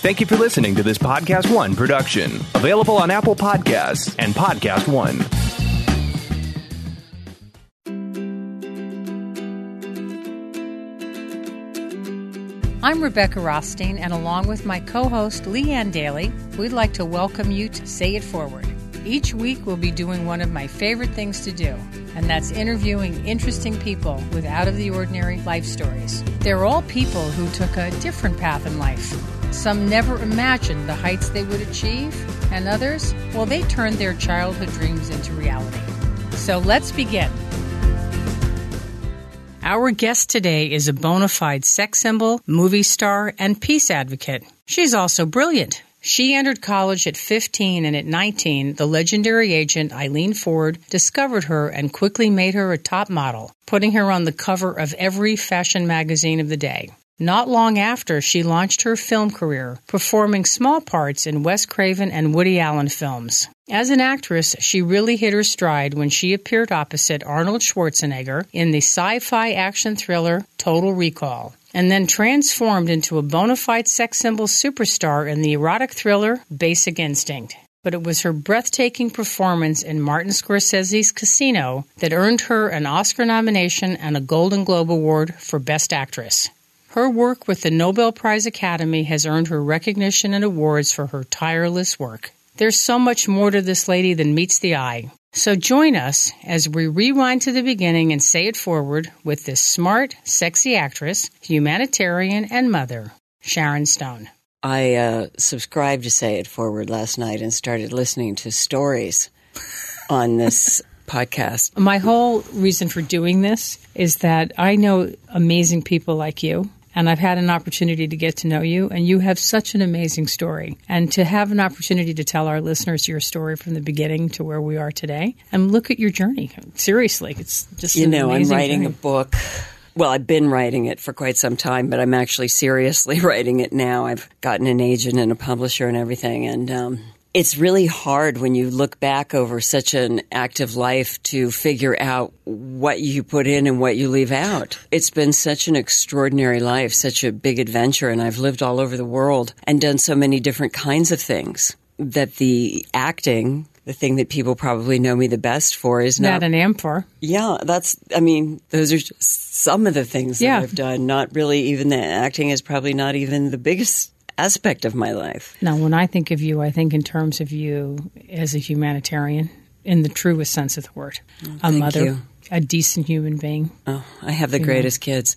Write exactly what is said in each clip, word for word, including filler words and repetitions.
Thank you for listening to this Podcast One production. Available on Apple Podcasts and Podcast One. I'm Rebecca Rothstein, and along with my co-host Leanne Daly, we'd like to welcome you to Say It Forward. Each week we'll be doing one of my favorite things to do, and that's interviewing interesting people with out-of-the-ordinary life stories. They're all people who took a different path in life. Some never imagined the heights they would achieve, and others, well, they turned their childhood dreams into reality. So let's begin. Our guest today is a bona fide sex symbol, movie star, and peace advocate. She's also brilliant. She entered college at fifteen, and at nineteen, the legendary agent Eileen Ford discovered her and quickly made her a top model, putting her on the cover of every fashion magazine of the day. Not long after, she launched her film career, performing small parts in Wes Craven and Woody Allen films. As an actress, she really hit her stride when she appeared opposite Arnold Schwarzenegger in the sci-fi action thriller Total Recall, and then transformed into a bona fide sex symbol superstar in the erotic thriller Basic Instinct. But it was her breathtaking performance in Martin Scorsese's Casino that earned her an Oscar nomination and a Golden Globe Award for Best Actress. Her work with the Nobel Prize Academy has earned her recognition and awards for her tireless work. There's so much more to this lady than meets the eye. So join us as we rewind to the beginning and say it forward with this smart, sexy actress, humanitarian, and mother, Sharon Stone. I uh, subscribed to Say It Forward last night and started listening to stories on this podcast. My whole reason for doing this is that I know amazing people like you. And I've had an opportunity to get to know you, and you have such an amazing story. And to have an opportunity to tell our listeners your story from the beginning to where we are today, and look at your journey. Seriously, it's just an amazing journey. You know, I'm writing a book. Well, I've been writing it for quite some time, but I'm actually seriously writing it now. I've gotten an agent and a publisher and everything, and um, it's really hard when you look back over such an active life to figure out what you put in and what you leave out. It's been such an extraordinary life, such a big adventure, and I've lived all over the world and done so many different kinds of things that the acting, the thing that people probably know me the best for, is not... Not an AMFAR. Yeah, that's, I mean, those are just some of the things that yeah. I've done. Not really even the acting is probably not even the biggest aspect of my life. Now, when I think of you, I think in terms of you as a humanitarian, in the truest sense of the word. Oh, a mother, you. A decent human being. Oh, I have the you greatest know. kids.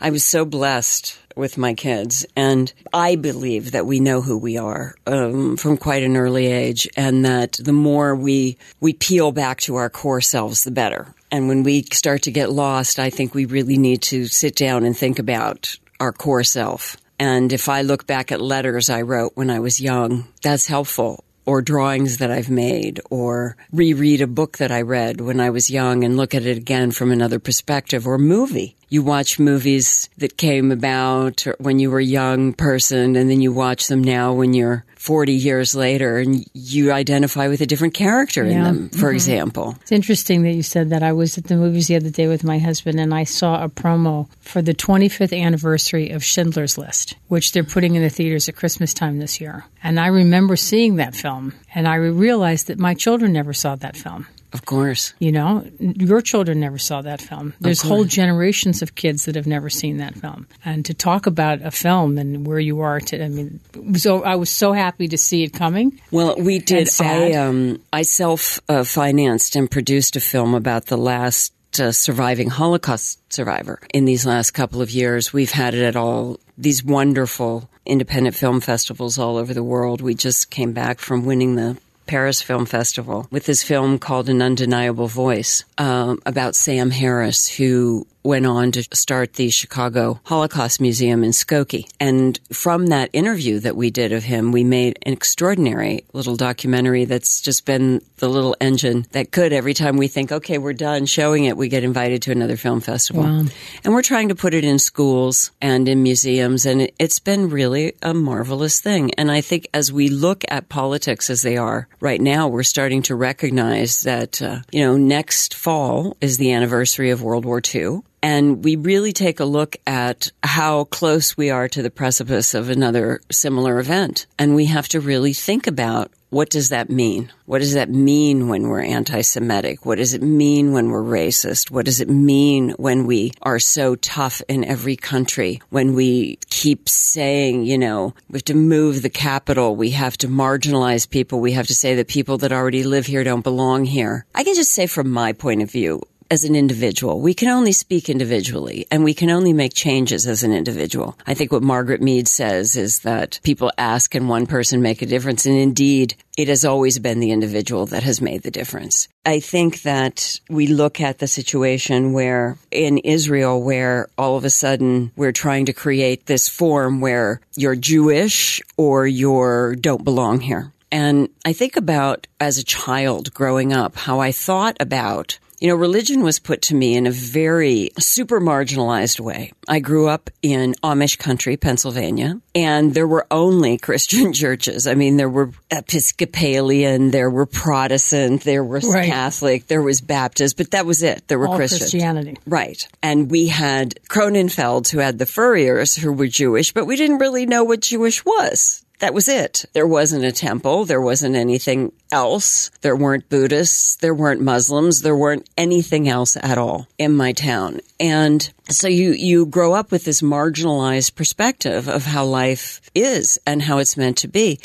I was so blessed with my kids, and I believe that we know who we are um, from quite an early age, and that the more we we peel back to our core selves, the better. And when we start to get lost, I think we really need to sit down and think about our core self. And if I look back at letters I wrote when I was young, that's helpful, or drawings that I've made, or reread a book that I read when I was young and look at it again from another perspective, or movie. You watch movies that came about when you were a young person, and then you watch them now when you're forty years later, and you identify with a different character yeah. in them, for mm-hmm. example. It's interesting that you said that. I was at the movies the other day with my husband, and I saw a promo for the twenty-fifth anniversary of Schindler's List, which they're putting in the theaters at Christmas time this year. And I remember seeing that film, and I realized that my children never saw that film. Of course. You know, your children never saw that film. There's whole generations of kids that have never seen that film. And to talk about a film and where you are, to, I mean, so I was so happy to see it coming. Well, we did. I, um, I self-financed uh, and produced a film about the last uh, surviving Holocaust survivor. In these last couple of years, we've had it at all these wonderful independent film festivals all over the world. We just came back from winning the Paris Film Festival with this film called An Undeniable Voice um, about Sam Harris, who went on to start the Chicago Holocaust Museum in Skokie. And from that interview that we did of him, we made an extraordinary little documentary that's just been the little engine that could. Every time we think, okay, we're done showing it, we get invited to another film festival. Wow. And we're trying to put it in schools and in museums, and it's been really a marvelous thing. And I think as we look at politics as they are right now, we're starting to recognize that, uh, you know, next fall is the anniversary of World War Two. And we really take a look at how close we are to the precipice of another similar event. And we have to really think about, what does that mean? What does that mean when we're anti-Semitic? What does it mean when we're racist? What does it mean when we are so tough in every country? When we keep saying, you know, we have to move the capital, we have to marginalize people, we have to say that people that already live here don't belong here. I can just say from my point of view, as an individual, we can only speak individually, and we can only make changes as an individual. I think what Margaret Mead says is that people ask, can one person make a difference? And indeed, it has always been the individual that has made the difference. I think that we look at the situation where in Israel, where all of a sudden we're trying to create this form where you're Jewish or you don't belong here. And I think about, as a child growing up, how I thought about, you know, religion was put to me in a very super marginalized way. I grew up in Amish country, Pennsylvania, and there were only Christian churches. I mean, there were Episcopalian, there were Protestant, there were right. Catholic, there was Baptist, but that was it. There were all Christians. Christianity. Right. And we had Cronenfeld, who had the furriers, who were Jewish, but we didn't really know what Jewish was. That was it. There wasn't a temple. There wasn't anything else. There weren't Buddhists. There weren't Muslims. There weren't anything else at all in my town. And so you, you grow up with this marginalized perspective of how life is and how it's meant to be.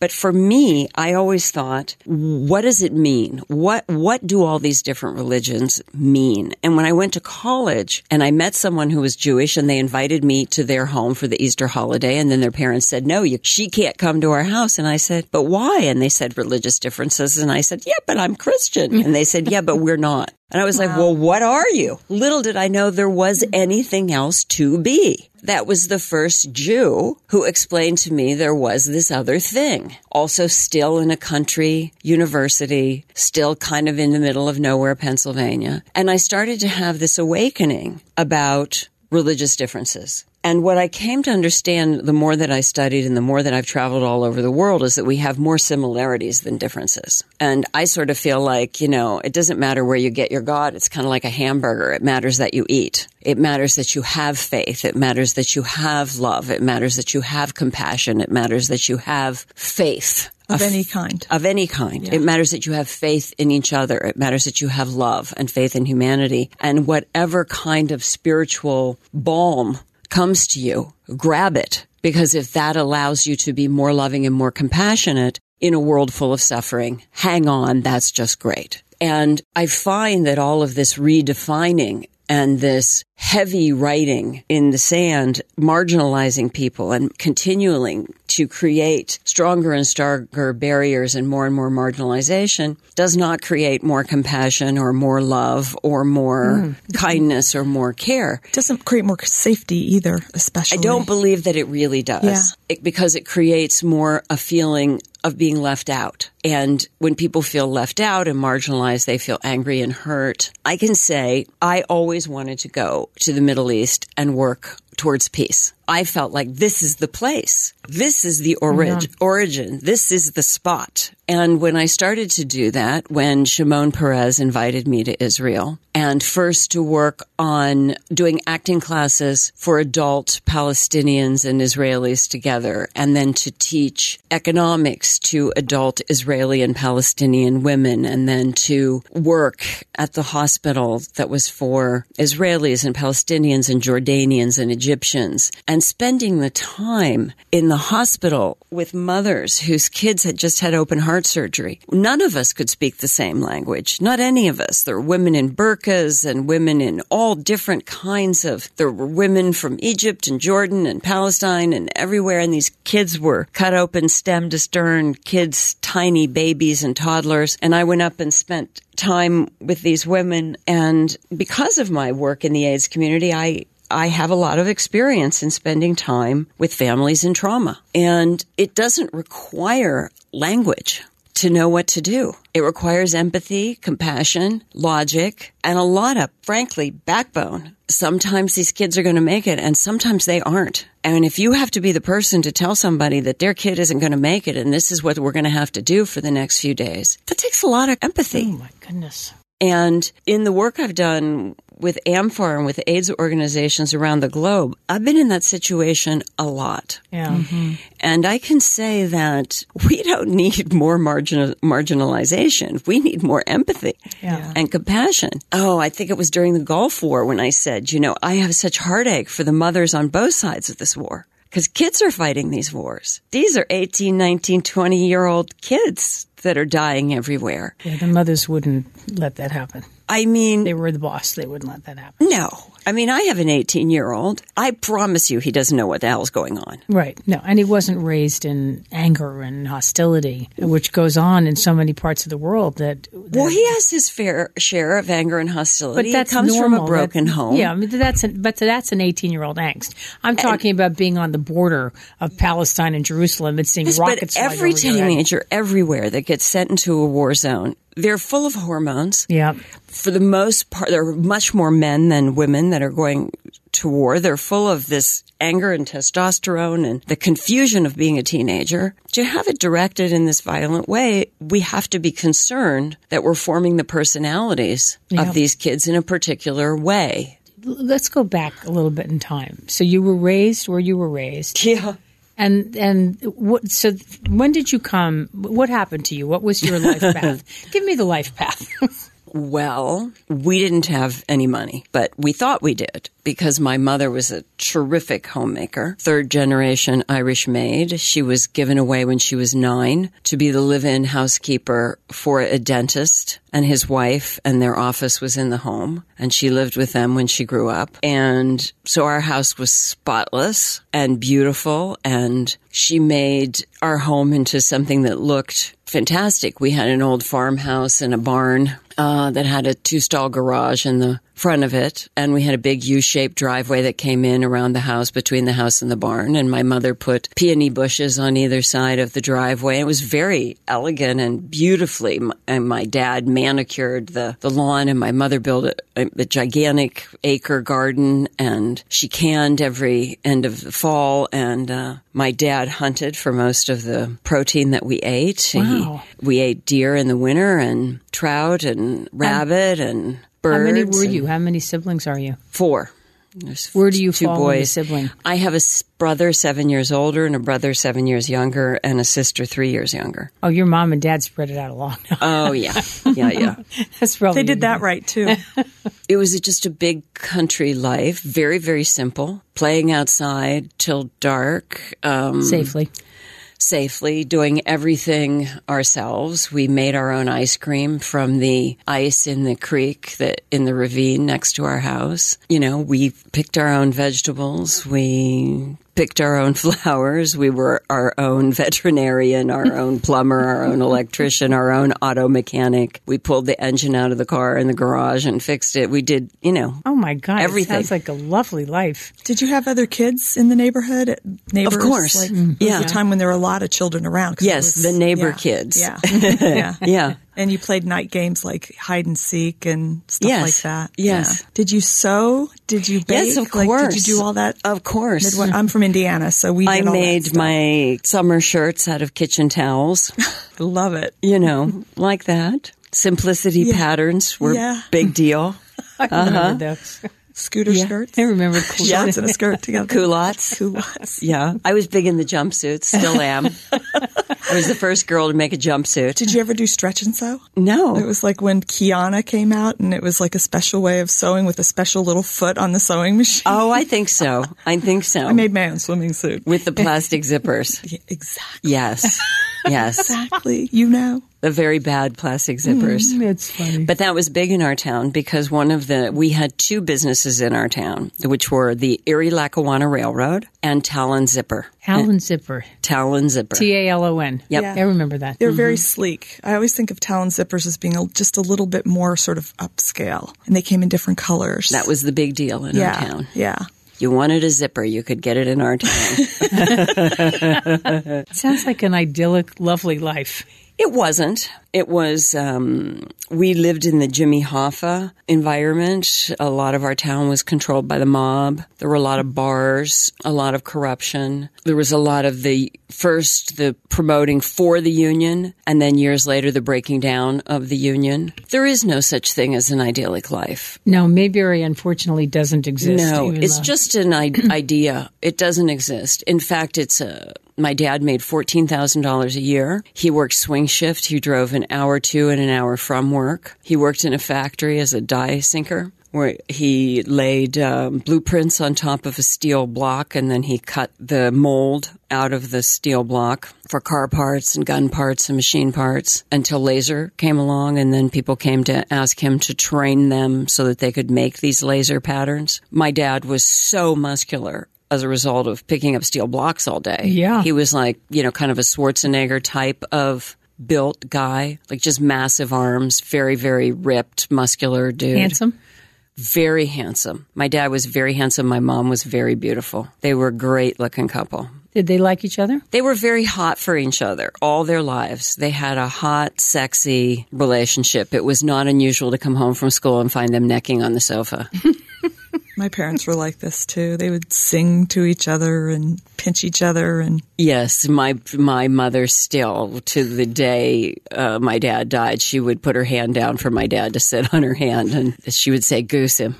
But for me, I always thought, what does it mean? What what do all these different religions mean? And when I went to college and I met someone who was Jewish and they invited me to their home for the Easter holiday, and then their parents said, no, you, she can't come to our house. And I said, but why? And they said, religious differences. And I said, yeah, but I'm Christian. And they said, yeah, but we're not. And I was like, wow. Well, what are you? Little did I know there was anything else to be. That was the first Jew who explained to me there was this other thing. Also still in a country university, still kind of in the middle of nowhere, Pennsylvania. And I started to have this awakening about religious differences. And what I came to understand the more that I studied and the more that I've traveled all over the world is that we have more similarities than differences. And I sort of feel like, you know, it doesn't matter where you get your God. It's kind of like a hamburger. It matters that you eat. It matters that you have faith. It matters that you have love. It matters that you have compassion. It matters that you have faith. Of any kind. Of any kind. Yeah. It matters that you have faith in each other. It matters that you have love and faith in humanity. And whatever kind of spiritual balm comes to you, grab it. Because if that allows you to be more loving and more compassionate in a world full of suffering, hang on, that's just great. And I find that all of this redefining and this heavy writing in the sand, marginalizing people and continuing to create stronger and stronger barriers and more and more marginalization, does not create more compassion or more love or more mm. kindness or more care. It doesn't create more safety either, especially. I don't believe that it really does, yeah. it, because it creates more a feeling of being left out. And when people feel left out and marginalized, they feel angry and hurt. I can say I always wanted to go to the Middle East and work towards peace. I felt like this is the place. This is the orig- yeah. origin. This is the spot. And when I started to do that, when Shimon Peres invited me to Israel, and first to work on doing acting classes for adult Palestinians and Israelis together, and then to teach economics to adult Israeli and Palestinian women, and then to work at the hospital that was for Israelis and Palestinians and Jordanians and Egyptians, and And spending the time in the hospital with mothers whose kids had just had open heart surgery. None of us could speak the same language. Not any of us. There were women in burqas and women in all different kinds of, there were women from Egypt and Jordan and Palestine and everywhere. And these kids were cut open stem to stern, kids, tiny babies and toddlers. And I went up and spent time with these women. And because of my work in the AIDS community, I I have a lot of experience in spending time with families in trauma. And it doesn't require language to know what to do. It requires empathy, compassion, logic, and a lot of, frankly, backbone. Sometimes these kids are going to make it, and sometimes they aren't. And if you have to be the person to tell somebody that their kid isn't going to make it, and this is what we're going to have to do for the next few days, that takes a lot of empathy. Oh, my goodness. And in the work I've done with AMFAR and with AIDS organizations around the globe, I've been in that situation a lot. Yeah. Mm-hmm. And I can say that we don't need more marginal marginalization. We need more empathy yeah. and compassion. Oh, I think it was during the Gulf War when I said, you know, I have such heartache for the mothers on both sides of this war. Because kids are fighting these wars. These are eighteen, nineteen, twenty-year-old kids that are dying everywhere. Yeah, the mothers wouldn't let that happen. I mean... They were the boss. They wouldn't let that happen. No. I mean, I have an eighteen-year-old. I promise you he doesn't know what the hell's going on. Right. No. And he wasn't raised in anger and hostility, which goes on in so many parts of the world that... that well, he has his fair share of anger and hostility. But that comes normal. from a broken that, home. Yeah. I mean, that's a, but that's an eighteen-year-old angst. I'm talking and, about being on the border of Palestine and Jerusalem and seeing yes, rockets fly over. But every teenager everywhere that gets sent into a war zone, they're full of hormones. Yeah. For the most part, there are much more men than women that are going to war. They're full of this anger and testosterone and the confusion of being a teenager. To have it directed in this violent way, we have to be concerned that we're forming the personalities yeah. of these kids in a particular way. Let's go back a little bit in time. So you were raised where you were raised. Yeah. And and what, so when did you come? What happened to you? What was your life path? Give me the life path. Well, we didn't have any money, but we thought we did because my mother was a terrific homemaker, third generation Irish maid. She was given away when she was nine to be the live-in housekeeper for a dentist and his wife, and their office was in the home, and she lived with them when she grew up. And so our house was spotless and beautiful, and she made our home into something that looked fantastic. We had an old farmhouse and a barn uh, that had a two-stall garage in the front of it, and we had a big U-shaped driveway that came in around the house, between the house and the barn, and my mother put peony bushes on either side of the driveway. It was very elegant and beautifully, and my dad manicured the, the lawn, and my mother built a, a, a gigantic acre garden, and she canned every end of the fall, and uh, my dad hunted for most of the protein that we ate. Wow. He, we ate deer in the winter, and trout, and rabbit, um, and... How many were you? How many siblings are you? Four. There's Where do you two fall boys. In the sibling? I have a brother seven years older and a brother seven years younger and a sister three years younger. Oh, your mom and dad spread it out a lot. Oh, yeah. Yeah, yeah. That's probably They did that right, too. It was just a big country life, very, very simple, playing outside till dark. Um, Safely. Safely, doing everything ourselves. We made our own ice cream from the ice in the creek that in the ravine next to our house. You know, we picked our own vegetables. We picked our own flowers. We were our own veterinarian, our own plumber, our own electrician, our own auto mechanic. We pulled the engine out of the car in the garage and fixed it. We did, you know, oh my God, everything. It sounds like a lovely life. Did you have other kids in the neighborhood? Neighbors, of course. Like, mm-hmm. Yeah. It was a time when there were a lot of children around. Yes, was, the neighbor yeah. kids. Yeah. yeah. yeah. And you played night games like hide and seek and stuff yes. like that. Yes. Yeah. Did you sew? Did you bake? Yes, of course. Like, did you do all that? Of course. Midwest? I'm from Indiana, so we. Did I all made that stuff. My summer shirts out of kitchen towels. I love it. You know, like that. Simplicity yeah. patterns were yeah. big deal. I remember uh-huh. those. Scooter yeah. skirts. I remember culottes yeah. and a skirt together. Culottes. Culottes. Yeah. I was big in the jumpsuits. Still am. I was the first girl to make a jumpsuit. Did you ever do stretch and sew? No. It was like when Kiana came out and it was like a special way of sewing with a special little foot on the sewing machine. Oh, I think so. I think so. I made my own swimming suit. With the plastic zippers. Yeah, exactly. Yes. Yes. Exactly. You know. The very bad plastic zippers. Mm, it's funny. But that was big in our town because one of the, we had two businesses in our town, which were the Erie Lackawanna Railroad and Talon Zipper. Talon Zipper. Talon Zipper. T A L O N. Yep. Yeah. I remember that. They're mm-hmm. very sleek. I always think of Talon Zippers as being a, just a little bit more sort of upscale. And they came in different colors. That was the big deal in yeah. our town. Yeah. You wanted a zipper, you could get it in our town. Sounds like an idyllic, lovely life. It wasn't. It was, um, we lived in the Jimmy Hoffa environment. A lot of our town was controlled by the mob. There were a lot of bars, a lot of corruption. There was a lot of the, first, the promoting for the union, and then years later, the breaking down of the union. There is no such thing as an idyllic life. No, Mayberry, unfortunately, doesn't exist. No, it's though. just an I- idea. It doesn't exist. In fact, it's a... My dad made fourteen thousand dollars a year. He worked swing shift. He drove an hour to and an hour from work. He worked in a factory as a die sinker, where he laid um, blueprints on top of a steel block, and then he cut the mold out of the steel block for car parts and gun parts and machine parts until laser came along, and then people came to ask him to train them so that they could make these laser patterns. My dad was so muscular as a result of picking up steel blocks all day. Yeah. He was like, you know, kind of a Schwarzenegger type of built guy, like just massive arms, very, very ripped, muscular dude. Handsome? Very handsome. My dad was very handsome. My mom was very beautiful. They were a great looking couple. Did they like each other? They were very hot for each other all their lives. They had a hot, sexy relationship. It was not unusual to come home from school and find them necking on the sofa. My parents were like this, too. They would sing to each other and pinch each other. And yes, my my mother still, to the day uh, my dad died, she would put her hand down for my dad to sit on her hand, and she would say, "Goose him."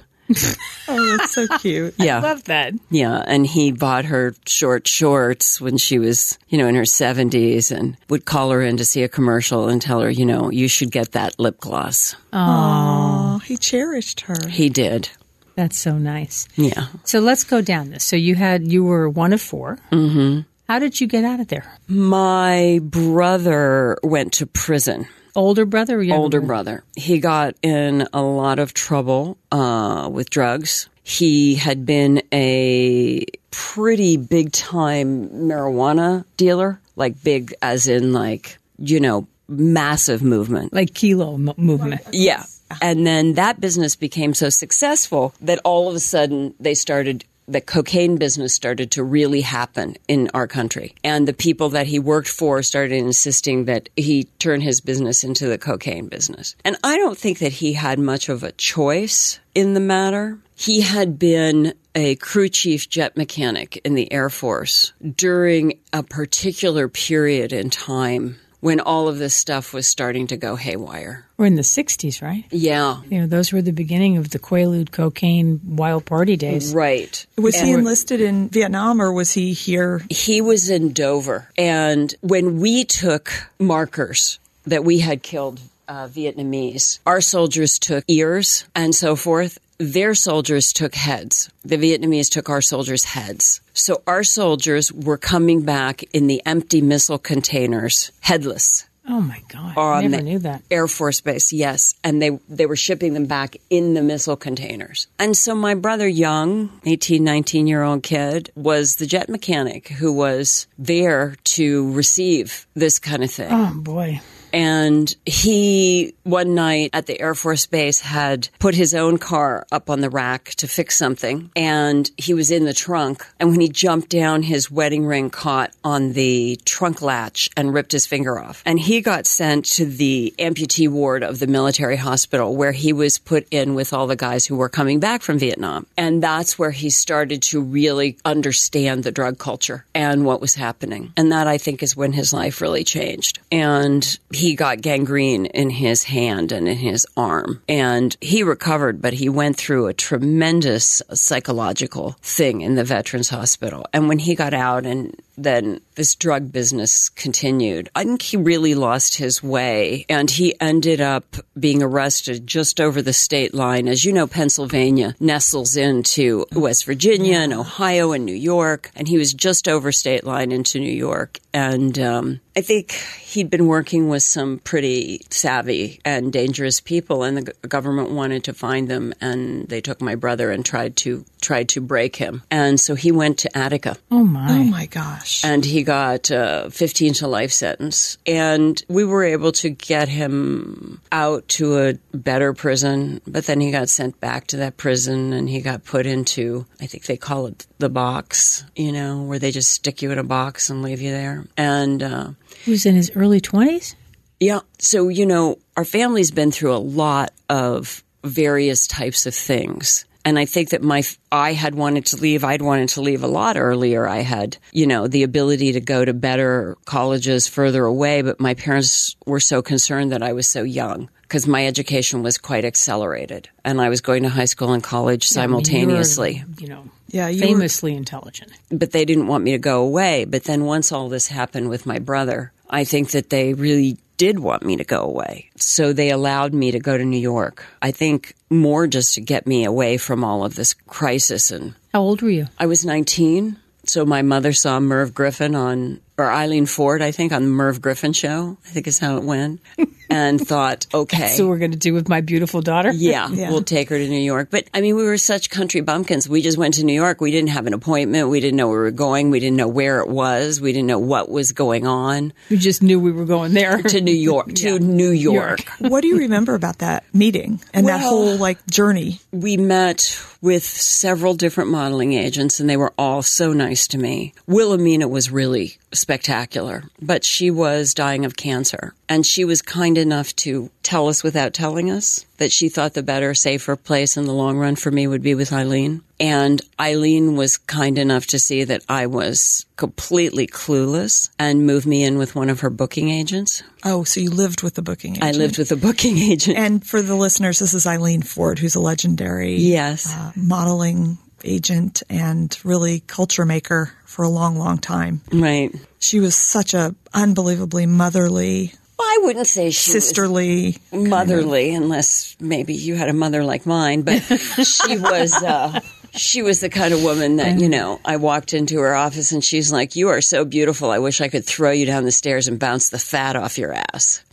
Oh, that's so cute. Yeah. I love that. Yeah, and he bought her short shorts when she was, you know, in her seventies, and would call her in to see a commercial and tell her, you know, you should get that lip gloss. Oh, he cherished her. He did. That's so nice. Yeah. So let's go down this. So you had, you were one of four. Mm-hmm. How did you get out of there? My brother went to prison. Older brother? Or younger Older brother? brother. He got in a lot of trouble uh, with drugs. He had been a pretty big time marijuana dealer, like big as in like, you know, massive movement. Like kilo m- movement. Yeah. And then that business became so successful that all of a sudden they started, the cocaine business started to really happen in our country. And the people that he worked for started insisting that he turn his business into the cocaine business. And I don't think that he had much of a choice in the matter. He had been a crew chief jet mechanic in the Air Force during a particular period in time when all of this stuff was starting to go haywire. We're in the sixties, right? Yeah. You know, those were the beginning of the Quaalude, cocaine, wild party days. Right. Was and he enlisted in Vietnam, or was he here? He was in Dover. And when we took markers that we had killed uh, Vietnamese, our soldiers took ears and so forth. Their soldiers took heads. The Vietnamese took our soldiers' heads. So our soldiers were coming back in the empty missile containers, headless. Oh, my God. I never knew that. Air Force Base, yes. And they they were shipping them back in the missile containers. And so my brother, young, eighteen, nineteen-year-old kid, was the jet mechanic who was there to receive this kind of thing. Oh, boy. And he, one night at the Air Force Base, had put his own car up on the rack to fix something. And he was in the trunk. And when he jumped down, his wedding ring caught on the trunk latch and ripped his finger off. And he got sent to the amputee ward of the military hospital, where he was put in with all the guys who were coming back from Vietnam. And that's where he started to really understand the drug culture and what was happening. And that, I think, is when his life really changed. And he got gangrene in his hand and in his arm, and he recovered, but he went through a tremendous psychological thing in the Veterans Hospital. And when he got out, and then this drug business continued, I think he really lost his way, and he ended up being arrested just over the state line. As you know, Pennsylvania nestles into West Virginia and Ohio and New York, and he was just over state line into New York. And um, I think he'd been working with some pretty savvy and dangerous people, and the government wanted to find them, and they took my brother and tried to tried to break him. And so he went to Attica. Oh, my. Oh, my gosh. And he got a fifteen to life sentence. And we were able to get him out to a better prison, but then he got sent back to that prison, and he got put into, I think they call it the box, you know, where they just stick you in a box and leave you there. And uh, he was in his early twenties? Yeah. So, you know, our family's been through a lot of various types of things. And I think that my I had wanted to leave. I'd wanted to leave a lot earlier. I had, you know, the ability to go to better colleges further away. But my parents were so concerned that I was so young because my education was quite accelerated. And I was going to high school and college simultaneously. Yeah, I mean, you were, you know, yeah, you famously were intelligent. But they didn't want me to go away. But then once all this happened with my brother, I think that they really did want me to go away. So they allowed me to go to New York. I think more just to get me away from all of this crisis. And how old were you? I was nineteen. So my mother saw Merv Griffin on, or Eileen Ford, I think, on the Merv Griffin show, I think is how it went, and thought, okay. So we're going to do with my beautiful daughter? Yeah, yeah, we'll take her to New York. But, I mean, we were such country bumpkins. We just went to New York. We didn't have an appointment. We didn't know where we were going. We didn't know where it was. We didn't know what was going on. We just knew we were going there. To New York. To yeah. New York. York. What do you remember about that meeting and well, that whole, like, journey? We met with several different modeling agents, and they were all so nice to me. Wilhelmina was really spectacular, but she was dying of cancer. And she was kind enough to tell us without telling us that she thought the better, safer place in the long run for me would be with Eileen. And Eileen was kind enough to see that I was completely clueless and move me in with one of her booking agents. Oh, so you lived with the booking agent. I lived with the booking agent. And for the listeners, this is Eileen Ford, who's a legendary yes. uh, modeling agent and really culture maker for a long, long time. Right. She was such a unbelievably motherly. Well, I wouldn't say she sisterly, was motherly, kind of. Unless maybe you had a mother like mine. But she was uh, she was the kind of woman that, you know, I walked into her office and she's like, "You are so beautiful. I wish I could throw you down the stairs and bounce the fat off your ass."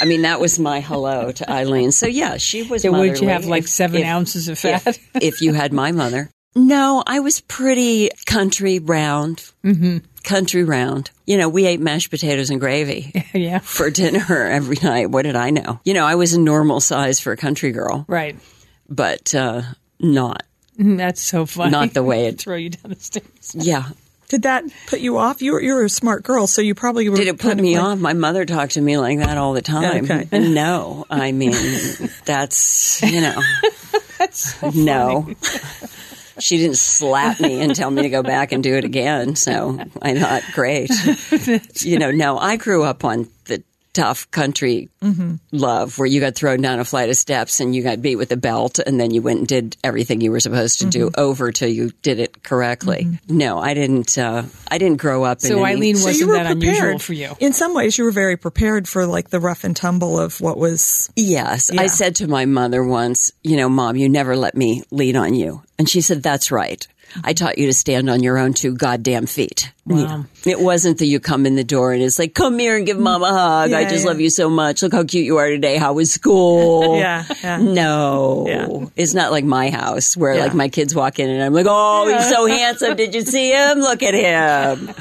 I mean, that was my hello to Eileen. So, yeah, she was so motherly. Would you have like seven if, ounces of fat? If, if you had my mother. No, I was pretty country round. Mm-hmm. Country round. You know, we ate mashed potatoes and gravy yeah. for dinner every night. What did I know? You know, I was a normal size for a country girl. Right. But uh, not. That's so funny. Not the way it. Throw you down the stairs. Yeah. Did that put you off? You were, you were a smart girl, so you probably were. Did it put kind of me like off? My mother talked to me like that all the time. Okay. No, I mean, that's, you know. That's so funny. No. She didn't slap me and tell me to go back and do it again, so I thought, great. You know, no, I grew up on the tough country mm-hmm. love where you got thrown down a flight of steps and you got beat with a belt and then you went and did everything you were supposed to mm-hmm. do over till you did it correctly. Mm-hmm. No, I didn't uh, I didn't grow up in so any... Eileen wasn't so you were that prepared. Unusual for you. In some ways you were very prepared for like the rough and tumble of what was... Yes. Yeah. I said to my mother once, you know, Mom, you never let me lean on you. And she said, that's right. I taught you to stand on your own two goddamn feet. Wow. Yeah. It wasn't that you come in the door and it's like, come here and give Mom a hug. Yeah, I just yeah. love you so much. Look how cute you are today. How was school? yeah, yeah. No. Yeah. It's not like my house where yeah. like my kids walk in and I'm like, oh, yeah. he's so handsome. Did you see him? Look at him.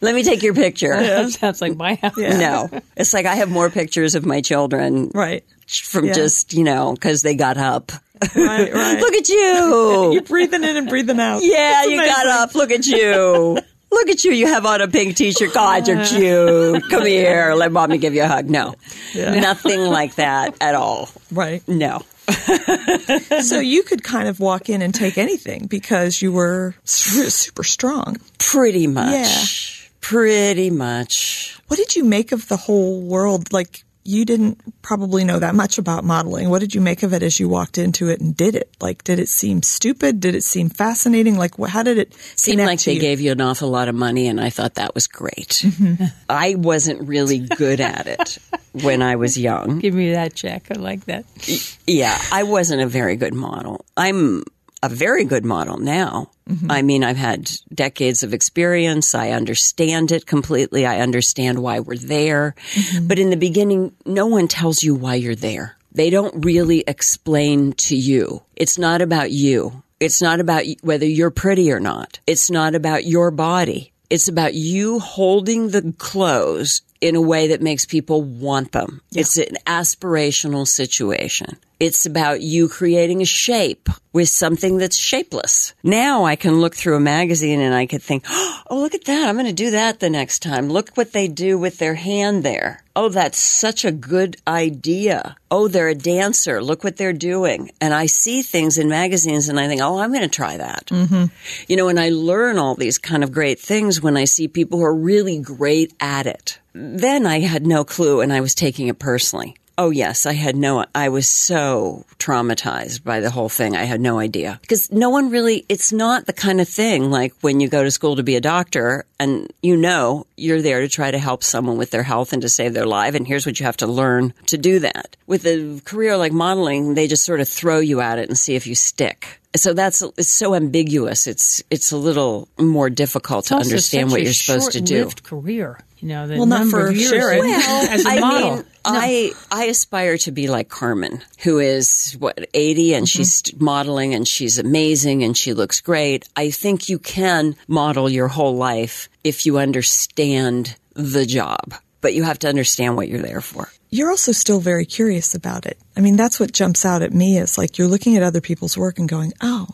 Let me take your picture. Yeah. That sounds like my house. Yeah. No. It's like I have more pictures of my children right. from yeah. just, you know, because they got up. Right, right. Look at you. You're breathing in and breathing out. Yeah, you got up. Look at you. Look at you. You have on a pink T-shirt. God, you're cute. Come here. Let Mommy give you a hug. No, yeah. nothing like that at all. Right. No. So you could kind of walk in and take anything because you were super strong. Pretty much. Yeah. Pretty much. What did you make of the whole world? Like, you didn't probably know that much about modeling. What did you make of it as you walked into it and did it? Like, did it seem stupid? Did it seem fascinating? Like, how did it seem like they you? Gave you an awful lot of money, and I thought that was great. Mm-hmm. I wasn't really good at it when I was young. Give me that check. I like that. Yeah, I wasn't a very good model. I'm a very good model now. Mm-hmm. I mean, I've had decades of experience. I understand it completely. I understand why we're there. Mm-hmm. But in the beginning, no one tells you why you're there. They don't really explain to you. It's not about you. It's not about whether you're pretty or not. It's not about your body. It's about you holding the clothes in a way that makes people want them. Yeah. It's an aspirational situation. It's about you creating a shape with something that's shapeless. Now I can look through a magazine and I could think, oh, look at that. I'm going to do that the next time. Look what they do with their hand there. Oh, that's such a good idea. Oh, they're a dancer. Look what they're doing. And I see things in magazines and I think, oh, I'm going to try that. Mm-hmm. You know, and I learn all these kind of great things when I see people who are really great at it. Then I had no clue and I was taking it personally. Oh, yes, I had no – I was so traumatized by the whole thing. I had no idea. Because no one really – it's not the kind of thing like when you go to school to be a doctor and you know you're there to try to help someone with their health and to save their life, and here's what you have to learn to do that. With a career like modeling, they just sort of throw you at it and see if you stick. So that's it's so ambiguous. It's it's a little more difficult it's to understand what you're supposed to do. Short-lived career, you know. The well, not for Sharon well, as a I model. Mean, no. I I aspire to be like Carmen, who is what eighty, and mm-hmm. she's modeling, and she's amazing, and she looks great. I think you can model your whole life if you understand the job, but you have to understand what you're there for. You're also still very curious about it. I mean, that's what jumps out at me is like you're looking at other people's work and going, oh,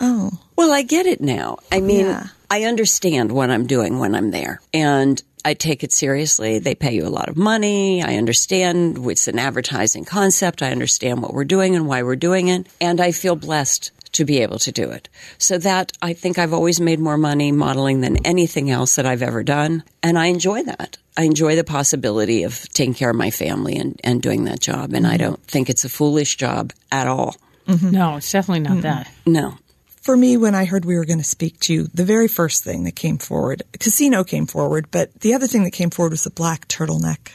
oh. Well, I get it now. I mean, yeah. I understand what I'm doing when I'm there. And I take it seriously. They pay you a lot of money. I understand it's an advertising concept. I understand what we're doing and why we're doing it. And I feel blessed to be able to do it. So that, I think I've always made more money modeling than anything else that I've ever done. And I enjoy that. I enjoy the possibility of taking care of my family and, and doing that job. And I don't think it's a foolish job at all. Mm-hmm. No, it's definitely not mm-hmm. that. No. For me, when I heard we were going to speak to you, the very first thing that came forward, Casino came forward, but the other thing that came forward was the black turtleneck.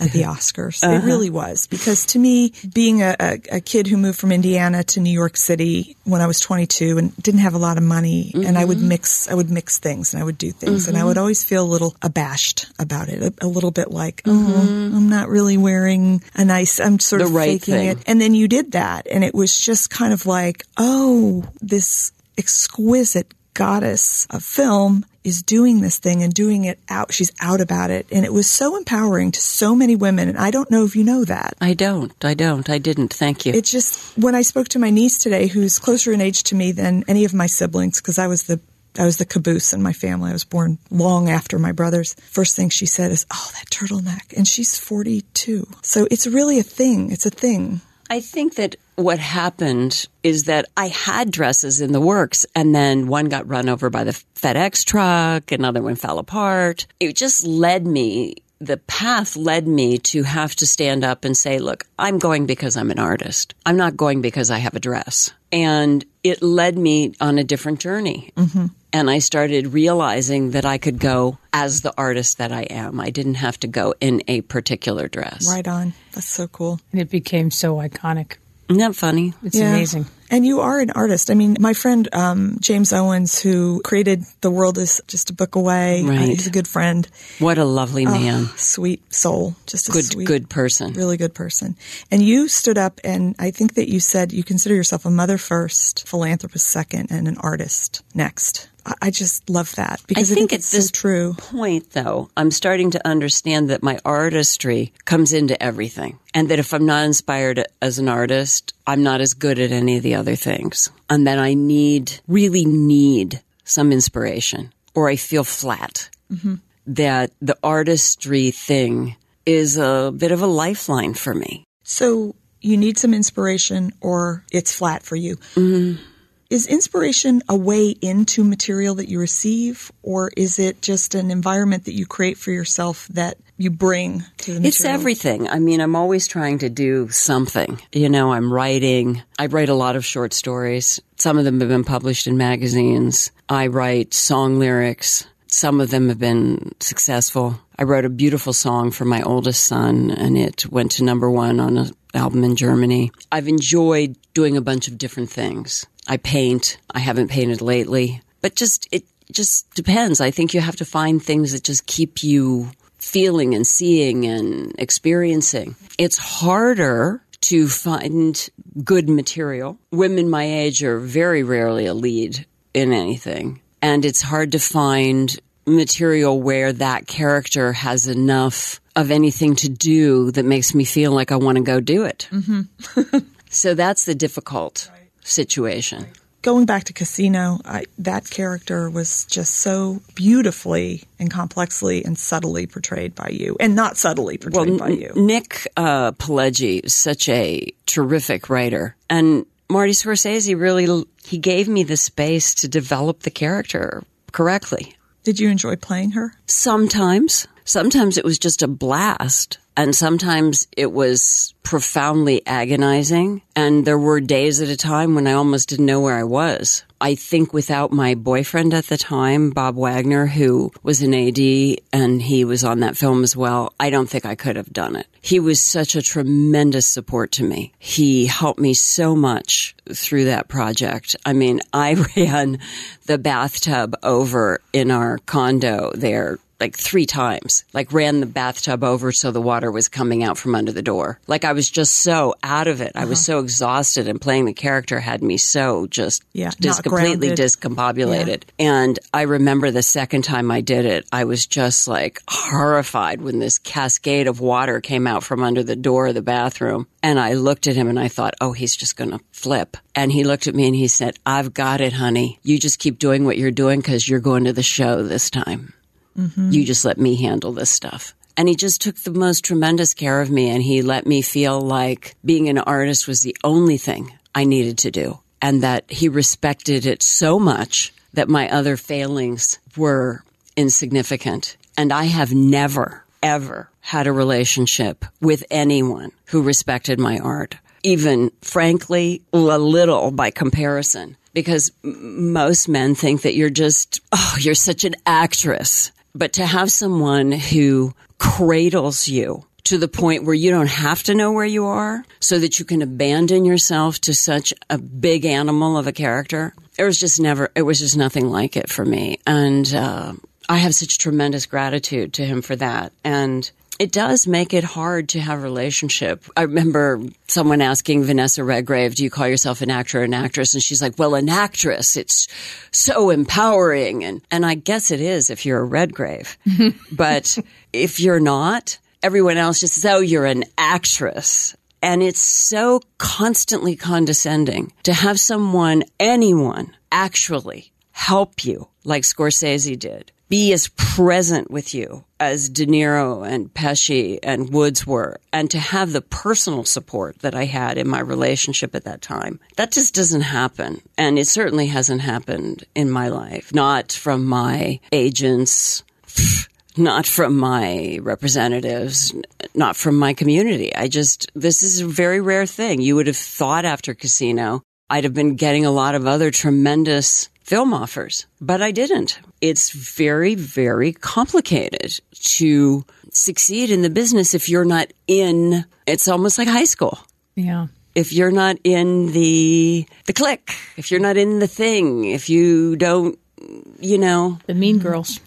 At the Oscars. Uh-huh. It really was. Because to me, being a, a, a kid who moved from Indiana to New York City when I was twenty-two and didn't have a lot of money, mm-hmm. and I would mix I would mix things and I would do things, mm-hmm. and I would always feel a little abashed about it, a, a little bit like, oh, mm-hmm. I'm not really wearing a nice, I'm sort the of right faking thing. It. And then you did that, and it was just kind of like, oh, this exquisite goddess of film is doing this thing and doing it out. She's out about it. And it was so empowering to so many women. And I don't know if you know that. I don't. I don't. I didn't. Thank you. It's just when I spoke to my niece today, who's closer in age to me than any of my siblings, because I was the I was the caboose in my family. I was born long after my brothers. First thing she said is, oh, that turtleneck. And she's forty-two. So it's really a thing. It's a thing. I think that what happened is that I had dresses in the works, and then one got run over by the FedEx truck, another one fell apart. It just led me, the path led me to have to stand up and say, look, I'm going because I'm an artist. I'm not going because I have a dress. And it led me on a different journey. Mm-hmm. And I started realizing that I could go as the artist that I am. I didn't have to go in a particular dress. Right on. That's so cool. And it became so iconic. Isn't that funny? It's yeah. amazing. And you are an artist. I mean, my friend um, James Owens, who created The World Is Just a Book Away, right. He's a good friend. What a lovely man. Oh, sweet soul. Just a good, sweet, good person. Really good person. And you stood up, and I think that you said you consider yourself a mother first, philanthropist second, and an artist next. I just love that because I think, I think it's at this so true. Point, though, I'm starting to understand that my artistry comes into everything, and that if I'm not inspired as an artist, I'm not as good at any of the other things, and that I need, really need some inspiration, or I feel flat. Mm-hmm. That the artistry thing is a bit of a lifeline for me. So you need some inspiration, or it's flat for you. Mm-hmm. Is inspiration a way into material that you receive, or is it just an environment that you create for yourself that you bring to the material? It's everything. I mean, I'm always trying to do something. You know, I'm writing. I write a lot of short stories. Some of them have been published in magazines. I write song lyrics. Some of them have been successful. I wrote a beautiful song for my oldest son, and it went to number one on an album in Germany. I've enjoyed doing a bunch of different things. I paint. I haven't painted lately. But just it just depends. I think you have to find things that just keep you feeling and seeing and experiencing. It's harder to find good material. Women my age are very rarely a lead in anything. And it's hard to find material where that character has enough of anything to do that makes me feel like I want to go do it. Mm-hmm. So that's the difficult right. situation. Right. Going back to Casino, I, that character was just so beautifully and complexly and subtly portrayed by you, and not subtly portrayed well, by you. Nick uh, Pileggi is such a terrific writer, and Marty Scorsese really he gave me the space to develop the character correctly. Did you enjoy playing her? Sometimes. Sometimes it was just a blast, and sometimes it was profoundly agonizing, and there were days at a time when I almost didn't know where I was. I think without my boyfriend at the time, Bob Wagner, who was an A D, and he was on that film as well, I don't think I could have done it. He was such a tremendous support to me. He helped me so much through that project. I mean, I ran the bathtub over in our condo there like three times, like ran the bathtub over so the water was coming out from under the door. Like I was just so out of it. Uh-huh. I was so exhausted, and playing the character had me so just yeah, dis- completely discombobulated. Yeah. And I remember the second time I did it, I was just like horrified when this cascade of water came out from under the door of the bathroom. And I looked at him and I thought, oh, he's just going to flip. And he looked at me and he said, I've got it, honey. You just keep doing what you're doing because you're going to the show this time. Mm-hmm. You just let me handle this stuff. And he just took the most tremendous care of me, and he let me feel like being an artist was the only thing I needed to do, and that he respected it so much that my other failings were insignificant. And I have never, ever had a relationship with anyone who respected my art, even, frankly, a little by comparison. Because most men think that you're just, oh, you're such an actress. But to have someone who cradles you to the point where you don't have to know where you are so that you can abandon yourself to such a big animal of a character, it was just never, it was just nothing like it for me. And uh, I have such tremendous gratitude to him for that. And it does make it hard to have a relationship. I remember someone asking Vanessa Redgrave, do you call yourself an actor or an actress? And she's like, well, an actress, it's so empowering. And, and I guess it is if you're a Redgrave. But if you're not, everyone else just says, oh, you're an actress. And it's so constantly condescending to have someone, anyone, actually help you like Scorsese did. Be as present with you as De Niro and Pesci and Woods were, and to have the personal support that I had in my relationship at that time. That just doesn't happen, and it certainly hasn't happened in my life. Not from my agents, not from my representatives, not from my community. I just, this is a very rare thing. You would have thought after Casino, I'd have been getting a lot of other tremendous film offers, but I didn't. It's very, very complicated to succeed in the business if you're not in, it's almost like high school. Yeah. If you're not in the the clique, if you're not in the thing, if you don't, you know. The mean girls.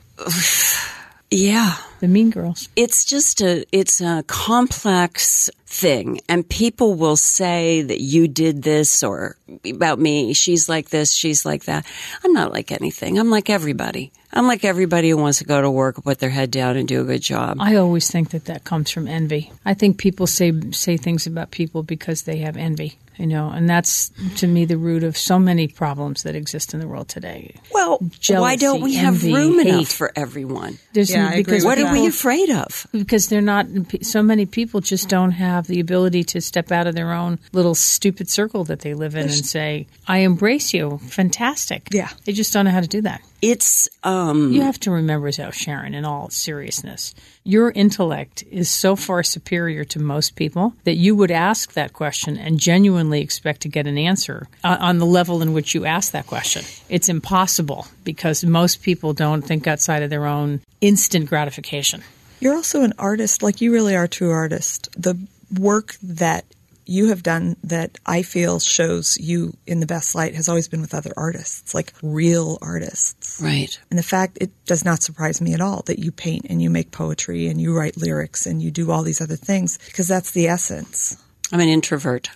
Yeah. The mean girls. It's just a, it's a complex thing. And people will say that you did this or about me, she's like this, she's like that. I'm not like anything. I'm like everybody. I'm like everybody who wants to go to work, put their head down and do a good job. I always think that that comes from envy. I think people say, say things about people because they have envy. You know, and that's, to me, the root of so many problems that exist in the world today. Well, jealousy, why don't we have envy, room hate. Enough for everyone? There's yeah, no, because what are people, we afraid of? Because they're not, so many people just don't have the ability to step out of their own little stupid circle that they live in There's, and say, I embrace you. Fantastic. Yeah. They just don't know how to do that. It's um, you have to remember, though, Sharon, in all seriousness, your intellect is so far superior to most people that you would ask that question and genuinely expect to get an answer on the level in which you ask that question. It's impossible because most people don't think outside of their own instant gratification. You're also an artist, like you really are a true artist. The work that you have done that I feel shows you in the best light has always been with other artists, like real artists. Right. And the fact, it does not surprise me at all that you paint and you make poetry and you write lyrics and you do all these other things because that's the essence. I'm an introvert.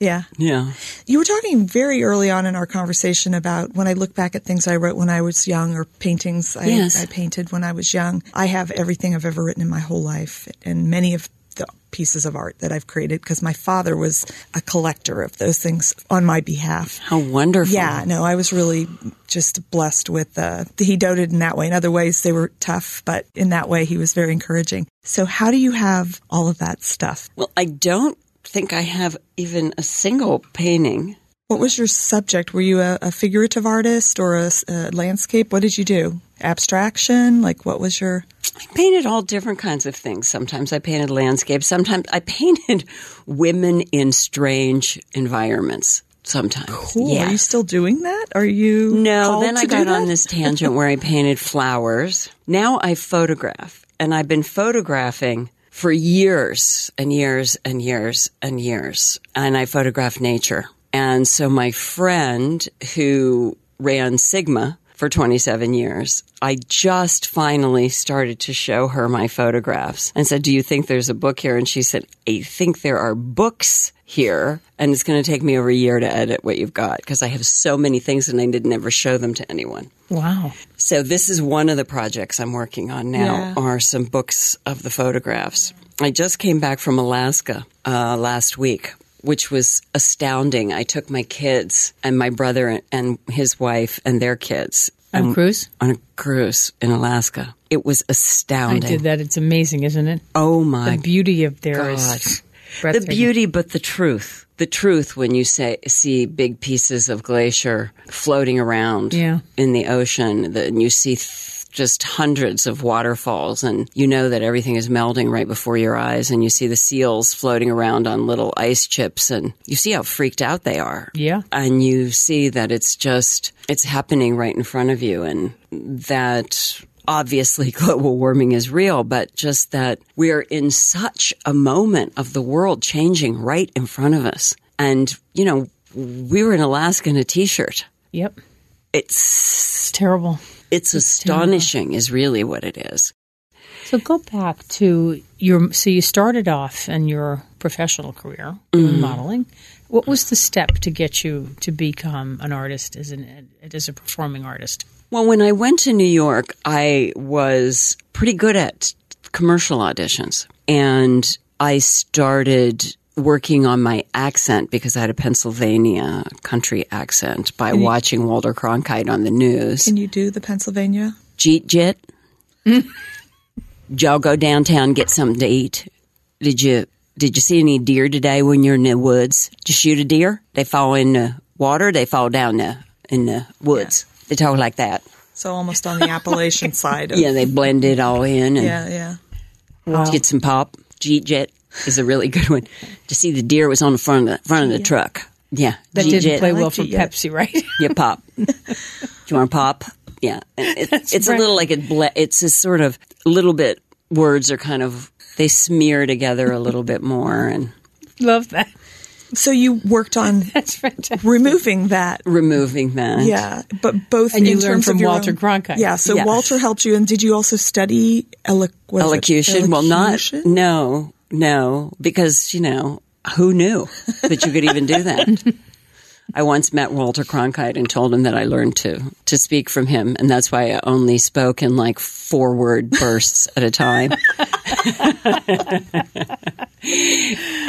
Yeah. Yeah. You were talking very early on in our conversation about when I look back at things I wrote when I was young or paintings I, yes. I painted when I was young. I have everything I've ever written in my whole life and many of the pieces of art that I've created because my father was a collector of those things on my behalf. How wonderful. Yeah, no, I was really just blessed with, uh, he doted in that way. In other ways, they were tough, but in that way, he was very encouraging. So how do you have all of that stuff? Well, I don't think I have even a single painting. What was your subject? Were you a, a figurative artist or a, a landscape? What did you do? Abstraction? Like what was your... I painted all different kinds of things. Sometimes I painted landscapes. Sometimes I painted women in strange environments. Sometimes. Cool. Yeah. Are you still doing that? Are you No, then I got on this tangent where I painted flowers. Now I photograph, and I've been photographing for years and years and years and years, and I photograph nature. And so my friend who ran Sigma for twenty-seven years, I just finally started to show her my photographs and said, do you think there's a book here? And she said, I think there are books here, and it's going to take me over a year to edit what you've got because I have so many things and I didn't ever show them to anyone. Wow. So this is one of the projects I'm working on now yeah. are some books of the photographs. I just came back from Alaska uh, last week, which was astounding. I took my kids and my brother and his wife and their kids. On a cruise? On a cruise in Alaska. It was astounding. I did that. It's amazing, isn't it? Oh, my The beauty of their God. The beauty, but the truth. The truth when you say, see big pieces of glacier floating around yeah. in the ocean, the, and you see th- just hundreds of waterfalls, and you know that everything is melting right before your eyes, and you see the seals floating around on little ice chips, and you see how freaked out they are. Yeah. And you see that it's just, it's happening right in front of you, and that... Obviously, global warming is real, but just that we're in such a moment of the world changing right in front of us. And, you know, we were in Alaska in a T-shirt. Yep. It's, it's terrible. It's, it's astonishing terrible. Is really what it is. So go back to your – so you started off in your professional career mm. in modeling. What was the step to get you to become an artist as an as a performing artist? Well, when I went to New York, I was pretty good at commercial auditions, and I started working on my accent because I had a Pennsylvania country accent by you, watching Walter Cronkite on the news. Can you do the Pennsylvania? Jeet jit. Mm. Y'all go downtown, get something to eat. Did you did you see any deer today when you're in the woods? Did you shoot a deer? They fall in the water. They fall down the, in the woods. Yeah. They talk like that. So almost on the Appalachian side. Of- yeah, they blend it all in. And yeah, yeah. Wow. Get some pop. G-Jet is a really good one. To see the deer was on the front of the, front of the yeah. truck. Yeah. That G-Jet. Didn't play well like for G-Jet. Pepsi, right? Yeah, pop. Do you want to pop? Yeah. It, it's right. a little like it ble- – it's a sort of – a little bit – words are kind of – they smear together a little bit more. And love that. So you worked on That's removing that. Removing that. Yeah. But both and in terms of your own. And you learned from Walter Cronkite. Yeah. So yeah. Walter helped you. And did you also study elo- elocution? elocution? Well, not. No. No. Because, you know, who knew that you could even do that? I once met Walter Cronkite and told him that I learned to, to speak from him. And that's why I only spoke in like four word bursts at a time. um,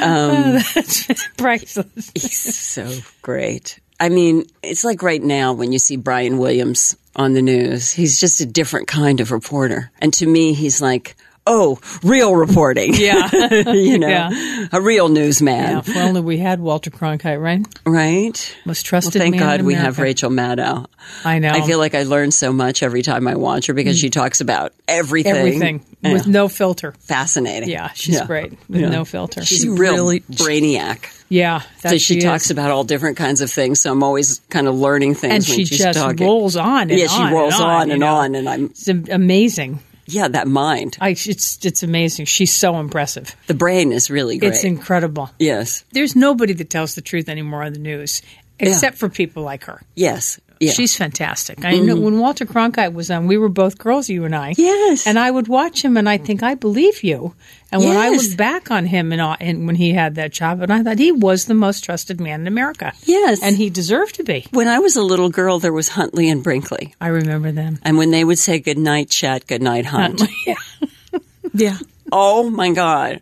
oh, that's priceless. He's so great. I mean, it's like right now when you see Brian Williams on the news, he's just a different kind of reporter. And to me, he's like, oh, real reporting. Yeah. you know, yeah. a real newsman. Yeah, if only we had Walter Cronkite, right? Right. Most trusted well, thank man God in we America. Have Rachel Maddow. I know. I feel like I learn so much every time I watch her because she talks about everything. Everything. Yeah. With no filter. Fascinating. Yeah, she's yeah. great. With yeah. no filter. She's, she's a real really, brainiac. Yeah. That so she, she talks about all different kinds of things. So I'm always kind of learning things and when she she's just talking. rolls on and yeah, on. Yeah, she rolls and on, on and on. And I'm it's amazing. Yeah, that mind. I, it's it's amazing. She's so impressive. The brain is really great. It's incredible. Yes. There's nobody that tells the truth anymore on the news, except yeah. for people like her. Yes. Yeah. She's fantastic. Mm-hmm. I know when Walter Cronkite was on, we were both girls, you and I. Yes. And I would watch him, and I think, I believe you. And yes. when I look back on him and, all, and when he had that job, and I thought he was the most trusted man in America. Yes. And he deserved to be. When I was a little girl, there was Huntley and Brinkley. I remember them. And when they would say, good night, Chet, good night, Hunt. Huntley, yeah. yeah. Oh, my God.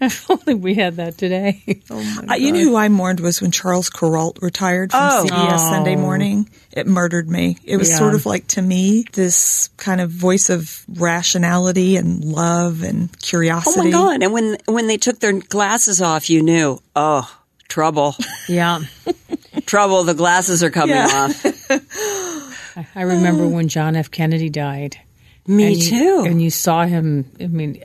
If only we had that today. Oh my uh, you know who I mourned was when Charles Kuralt retired from oh. C B S oh. Sunday Morning. It murdered me. It was yeah. sort of like, to me, this kind of voice of rationality and love and curiosity. Oh, my God. And when when they took their glasses off, you knew, oh, trouble. Yeah. Trouble. The glasses are coming yeah. off. I, I remember oh. when John F. Kennedy died. Me and you, too. And you saw him, I mean,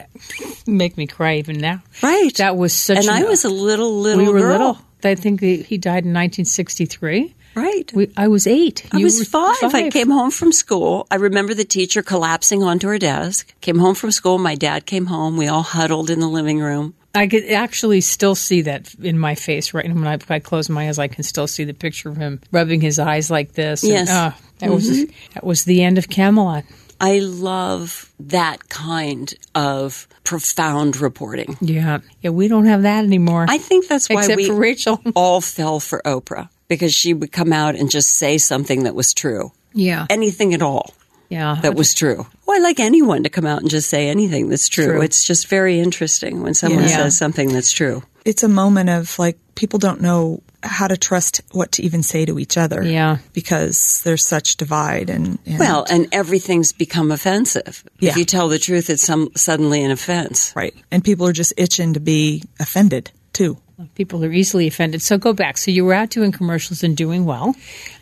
make me cry even now. Right. That was such and an, I was a little, little we were girl. Little. I think he died in nineteen sixty-three. Right. We, I was eight. I you was five. five. I came home from school. I remember the teacher collapsing onto her desk. Came home from school. My dad came home. We all huddled in the living room. I could actually still see that in my face right now. When I, I close my eyes, I can still see the picture of him rubbing his eyes like this. Yes. And, uh, that, mm-hmm. was, that was the end of Camelot. I love that kind of profound reporting. Yeah. Yeah, we don't have that anymore. I think that's why Except we for Rachel. all fell for Oprah, because she would come out and just say something that was true. Yeah. Anything at all. Yeah. That was true. Well, I like anyone to come out and just say anything that's true. true. It's just very interesting when someone yeah. says something that's true. It's a moment of, like, people don't know how to trust what to even say to each other. Yeah. Because there's such divide. And, and Well, and everything's become offensive. Yeah. If you tell the truth, it's some, suddenly an offense. Right. And people are just itching to be offended, too. People are easily offended. So go back. So you were out doing commercials and doing well.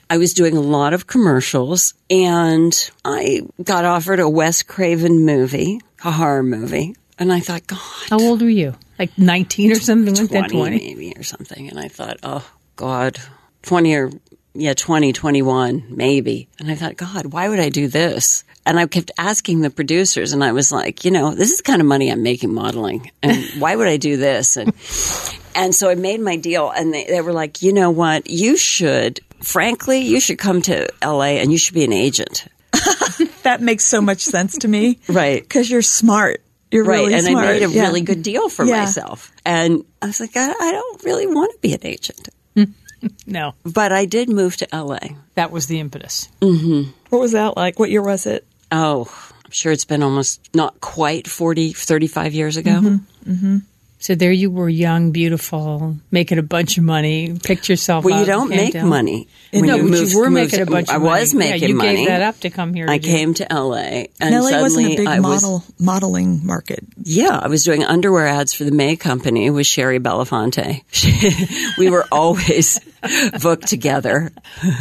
I was doing a lot of commercials, and I got offered a Wes Craven movie, a horror movie. And I thought, God. How old were you? Like nineteen or something like that? twenty maybe or something. And I thought, oh, God, twenty or, yeah, twenty, twenty-one, maybe. And I thought, God, why would I do this? And I kept asking the producers, and I was like, you know, this is the kind of money I'm making modeling. And why would I do this? And and so I made my deal, and they, they were like, you know what? You should, frankly, you should come to L A and you should be an agent. That makes so much sense to me. Right. Because you're smart. You're right, really and smart. I made a yeah. really good deal for yeah. myself. And I was like, I, I don't really want to be an agent. No. But I did move to L A. That was the impetus. Mm-hmm. What was that like? What year was it? Oh, I'm sure it's been almost not quite forty, thirty-five years ago. Mm-hmm. Mm-hmm. So there you were, young, beautiful, making a bunch of money, picked yourself well, up. Well, you don't make down. money. When no, you, moved, you were moved, making a bunch of money. I was making yeah, you money. You gave that up to come here. I to came do. to L A. And L A wasn't a big I model was, modeling market. Yeah, I was doing underwear ads for the May Company with Sherry Belafonte. We were always booked together.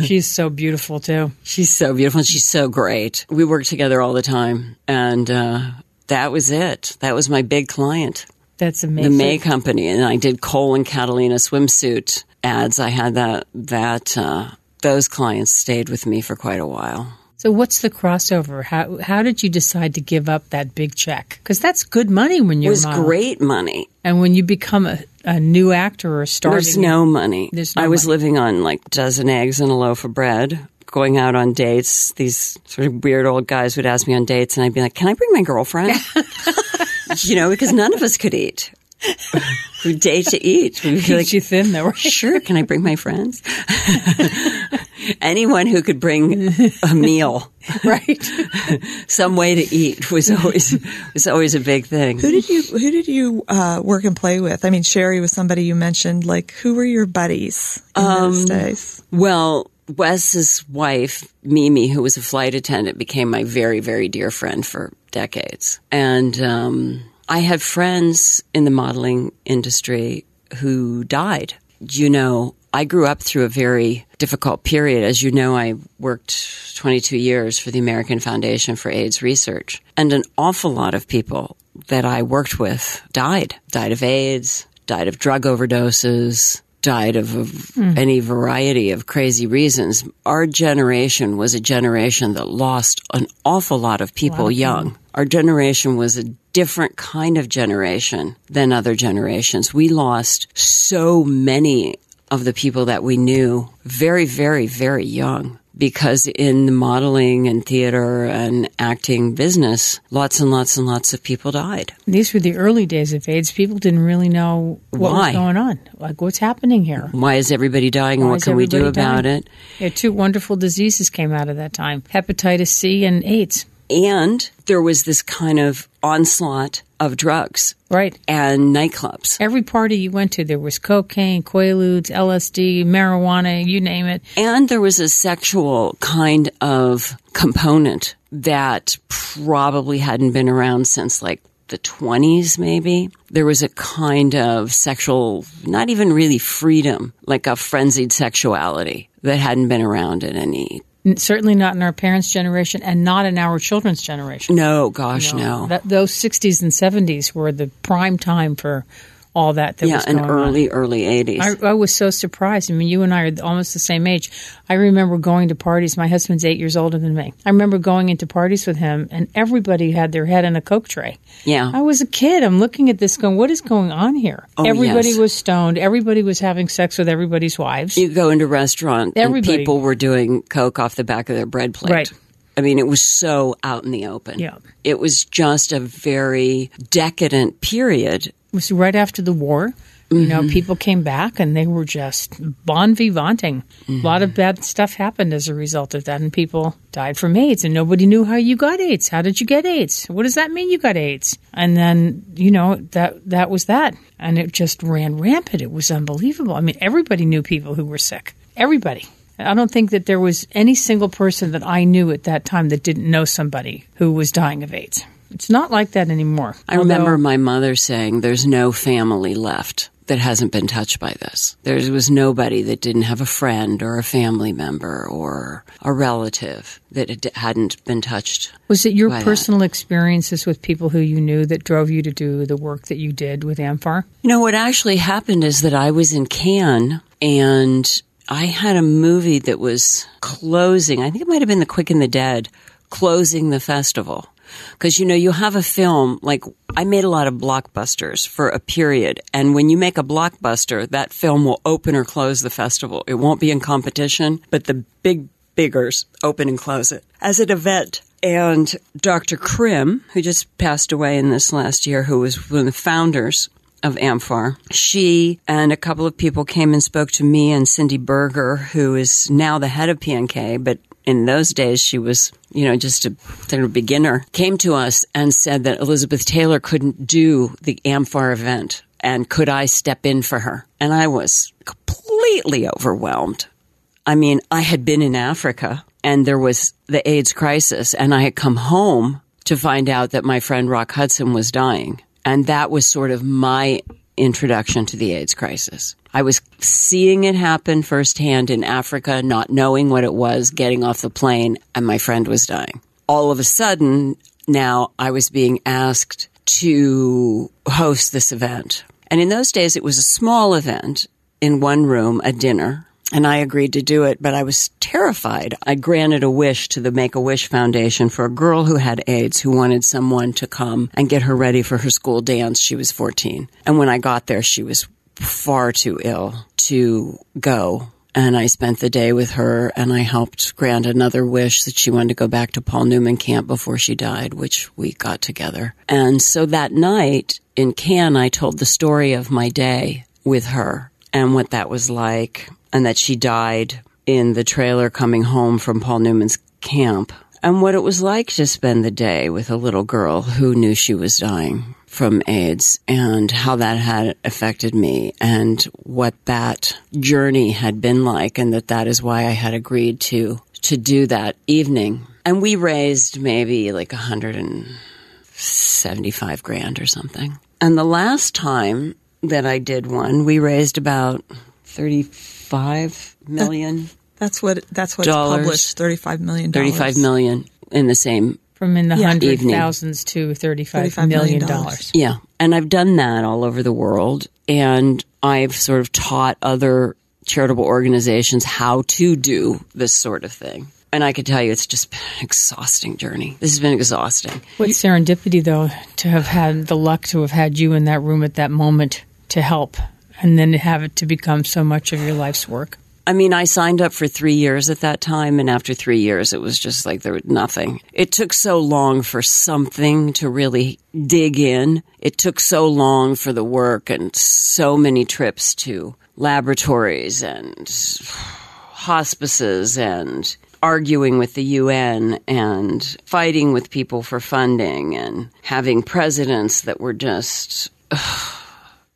She's so beautiful, too. She's so beautiful. She's so great. We worked together all the time. And uh, that was it. That was my big client. That's amazing. The May Company, and I did Cole and Catalina swimsuit ads. I had that that uh, those clients stayed with me for quite a while. So what's the crossover? How how did you decide to give up that big check? Because that's good money when you're. It was a model. Great money, and when you become a, a new actor or a star, there's no money. There's no I was money. living on like a dozen eggs and a loaf of bread. Going out on dates, these sort of weird old guys would ask me on dates, and I'd be like, "Can I bring my girlfriend?" You know, because none of us could eat. We day to eat. We'd be like, you thin, though, right? Sure, can I bring my friends? Anyone who could bring a meal, right? Some way to eat was always was always a big thing. Who did you Who did you uh, work and play with? I mean, Sherry was somebody you mentioned. Like, who were your buddies in um, those days? Well. Wes's wife, Mimi, who was a flight attendant, became my very, very dear friend for decades. And um, I had friends in the modeling industry who died. You know, I grew up through a very difficult period. As you know, I worked twenty-two years for the American Foundation for AIDS Research. And an awful lot of people that I worked with died. Died of AIDS, died of drug overdoses, died of, of mm. any variety of crazy reasons. Our generation was a generation that lost an awful lot of people wow. young. Our generation was a different kind of generation than other generations. We lost so many of the people that we knew very, very, very young because in the modeling and theater and acting business, lots and lots and lots of people died. These were the early days of AIDS. People didn't really know what Why? was going on. Like, what's happening here? Why is everybody dying? Why and what can we do about dying? it? Yeah, two wonderful diseases came out of that time, hepatitis C and AIDS. And there was this kind of onslaught of drugs. Right. And nightclubs. Every party you went to, there was cocaine, Quaaludes, L S D, marijuana, you name it. And there was a sexual kind of component that probably hadn't been around since like the twenties maybe. There was a kind of sexual, not even really freedom, like a frenzied sexuality that hadn't been around in any certainly not in our parents' generation and not in our children's generation. No, gosh, no. no. Th- those sixties and seventies were the prime time for all that that yeah, was going on. Yeah, and early, early eighties. I, I was so surprised. I mean, you and I are almost the same age. I remember going to parties. My husband's eight years older than me. I remember going into parties with him, and everybody had their head in a Coke tray. Yeah. I was a kid. I'm looking at this going, what is going on here? Oh, everybody yes. was stoned. Everybody was having sex with everybody's wives. You go into a restaurant, everybody. and people were doing Coke off the back of their bread plate. Right. I mean, it was so out in the open. Yeah. It was just a very decadent period. It was right after the war. You know, mm-hmm. people came back and they were just bon vivanting. Mm-hmm. A lot of bad stuff happened as a result of that, and people died from AIDS, and nobody knew how you got AIDS. How did you get AIDS? What does that mean you got AIDS? And then, you know, that that was that. And it just ran rampant. It was unbelievable. I mean, everybody knew people who were sick. Everybody. I don't think that there was any single person that I knew at that time that didn't know somebody who was dying of AIDS. It's not like that anymore. I Although, remember my mother saying there's no family left that hasn't been touched by this. There was nobody that didn't have a friend or a family member or a relative that hadn't been touched. Was it your personal that. experiences with people who you knew that drove you to do the work that you did with AMFAR? You know, what actually happened is that I was in Cannes and I had a movie that was closing. I think it might have been The Quick and the Dead, closing the festival. Because, you know, you have a film, like, I made a lot of blockbusters for a period. And when you make a blockbuster, that film will open or close the festival. It won't be in competition, but the big biggers open and close it as an event. And Doctor Krim, who just passed away in this last year, who was one of the founders of AMFAR, she and a couple of people came and spoke to me and Cindy Berger, who is now the head of P N K, but in those days, she was, you know, just a sort of beginner, came to us and said that Elizabeth Taylor couldn't do the AMFAR event, and could I step in for her? And I was completely overwhelmed. I mean, I had been in Africa, and there was the AIDS crisis, and I had come home to find out that my friend Rock Hudson was dying. And that was sort of my introduction to the AIDS crisis. I was seeing it happen firsthand in Africa, not knowing what it was, getting off the plane, and my friend was dying. All of a sudden, now I was being asked to host this event. And in those days, it was a small event in one room, a dinner, and I agreed to do it, but I was terrified. I granted a wish to the Make-A-Wish Foundation for a girl who had AIDS who wanted someone to come and get her ready for her school dance. She was fourteen. And when I got there, she was far too ill to go. And I spent the day with her, and I helped grant another wish that she wanted to go back to Paul Newman Camp before she died, which we got together. And so that night in Cannes, I told the story of my day with her and what that was like, and that she died in the trailer coming home from Paul Newman's camp, and what it was like to spend the day with a little girl who knew she was dying from AIDS, and how that had affected me, and what that journey had been like, and that that is why I had agreed to to do that evening. And we raised maybe like one hundred seventy-five grand or something. And the last time that I did one, we raised about thirty-five million dollars. That, that's what that's what's published, thirty-five million dollars. thirty-five million dollars in the same From in the yeah. hundred Evening. thousands to thirty-five, $35 million dollars. Yeah. And I've done that all over the world. And I've sort of taught other charitable organizations how to do this sort of thing. And I can tell you, it's just been an exhausting journey. This has been exhausting. What serendipity, though, to have had the luck to have had you in that room at that moment to help, and then to have it to become so much of your life's work. I mean, I signed up for three years at that time, and after three years, it was just like there was nothing. It took so long for something to really dig in. It took so long for the work and so many trips to laboratories and hospices and arguing with the U N and fighting with people for funding and having presidents that were just... Ugh.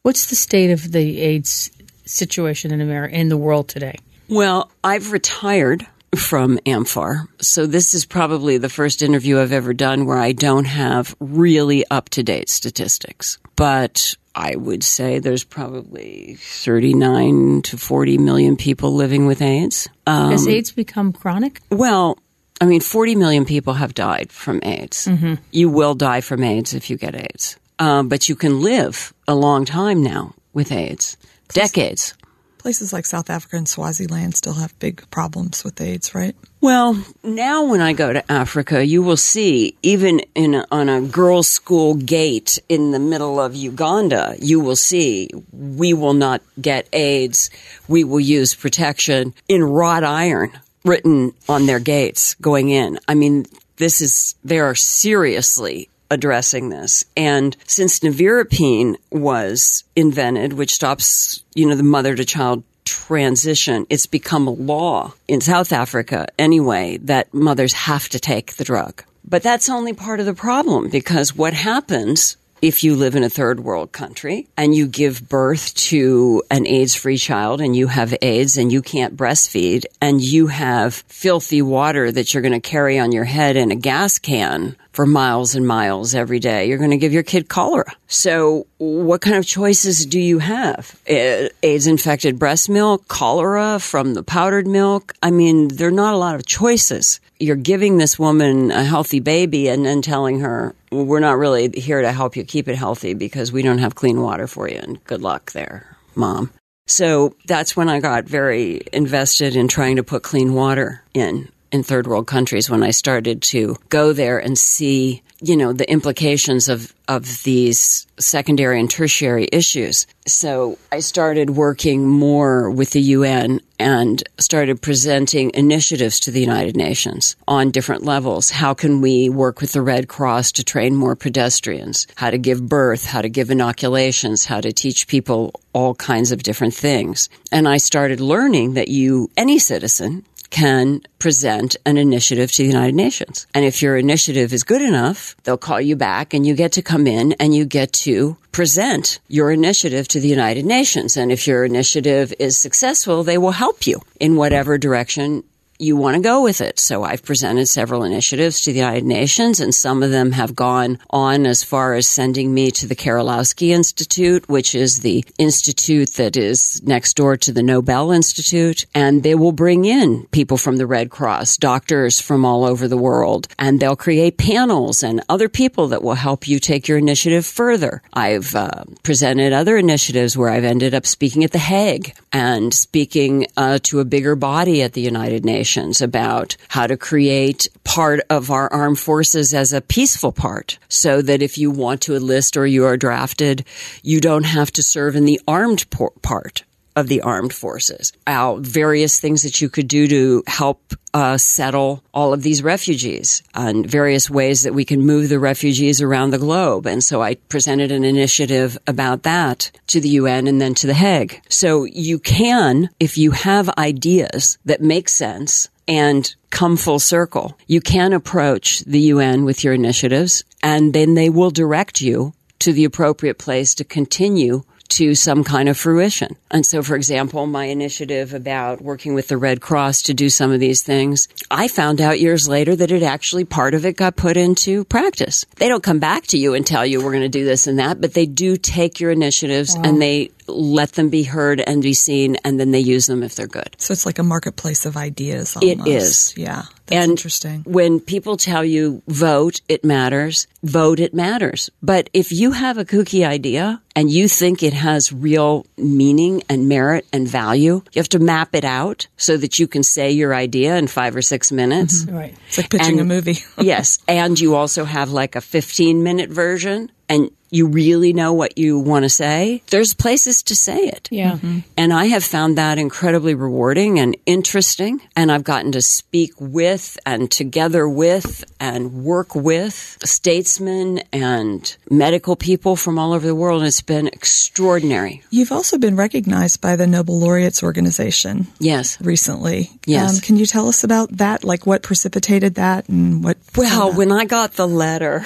What's the state of the AIDS situation in America, in the world today? Well, I've retired from AMFAR, so this is probably the first interview I've ever done where I don't have really up-to-date statistics. But I would say there's probably thirty-nine to forty million people living with AIDS. Um, Has AIDS become chronic? Well, I mean, forty million people have died from AIDS. Mm-hmm. You will die from AIDS if you get AIDS. Uh, but you can live a long time now with AIDS, Place, decades. Places like South Africa and Swaziland still have big problems with AIDS, right? Well, now when I go to Africa, you will see, even in a, on a girls' school gate in the middle of Uganda, you will see, we will not get AIDS, we will use protection, in wrought iron written on their gates going in. I mean, this is, they are seriously addressing this. And since nevirapine was invented, which stops, you know, the mother-to-child transition, it's become a law in South Africa anyway that mothers have to take the drug. But that's only part of the problem, because what happens if you live in a third world country and you give birth to an AIDS-free child and you have AIDS and you can't breastfeed and you have filthy water that you're going to carry on your head in a gas can for miles and miles every day, you're going to give your kid cholera. So what kind of choices do you have? AIDS-infected breast milk, cholera from the powdered milk? I mean, there are not a lot of choices. You're giving this woman a healthy baby and then telling her, well, we're not really here to help you keep it healthy because we don't have clean water for you, and good luck there, Mom. So that's when I got very invested in trying to put clean water in. in third world countries, when I started to go there and see, you know, the implications of, of these secondary and tertiary issues. So I started working more with the U N and started presenting initiatives to the United Nations on different levels. How can we work with the Red Cross to train more pedestrians, how to give birth, how to give inoculations, how to teach people all kinds of different things. And I started learning that you, any citizen, can present an initiative to the United Nations. And if your initiative is good enough, they'll call you back and you get to come in and you get to present your initiative to the United Nations. And if your initiative is successful, they will help you in whatever direction you want to go with it. So I've presented several initiatives to the United Nations, and some of them have gone on as far as sending me to the Karolowski Institute, which is the institute that is next door to the Nobel Institute. And they will bring in people from the Red Cross, doctors from all over the world, and they'll create panels and other people that will help you take your initiative further. I've uh, presented other initiatives where I've ended up speaking at The Hague and speaking uh, to a bigger body at the United Nations about how to create part of our armed forces as a peaceful part, so that if you want to enlist or you are drafted, you don't have to serve in the armed por- part of the armed forces. Our various things that you could do to help uh, settle all of these refugees, and various ways that we can move the refugees around the globe. And so I presented an initiative about that to the U N and then to The Hague. So you can, if you have ideas that make sense and come full circle, you can approach the U N with your initiatives, and then they will direct you to the appropriate place to continue to some kind of fruition. And so, for example, my initiative about working with the Red Cross to do some of these things, I found out years later that it actually, part of it got put into practice. They don't come back to you and tell you we're going to do this and that, but they do take your initiatives wow. and they let them be heard and be seen, and then they use them if they're good. So it's like a marketplace of ideas almost. It is. Yeah. That's and interesting. When people tell you vote, it matters. Vote, it matters. But if you have a kooky idea and you think it has real meaning and merit and value, you have to map it out so that you can say your idea in five or six minutes. Mm-hmm. Right. It's like pitching and, a movie. Yes. And you also have like a fifteen-minute version, and you really know what you want to say, there's places to say it. Yeah. Mm-hmm. And I have found that incredibly rewarding and interesting. And I've gotten to speak with and together with and work with statesmen and medical people from all over the world. And it's been extraordinary. You've also been recognized by the Nobel Laureates Organization. Yes. Recently. Yes. Um, can you tell us about that? Like what precipitated that and what? Well, when I got the letter,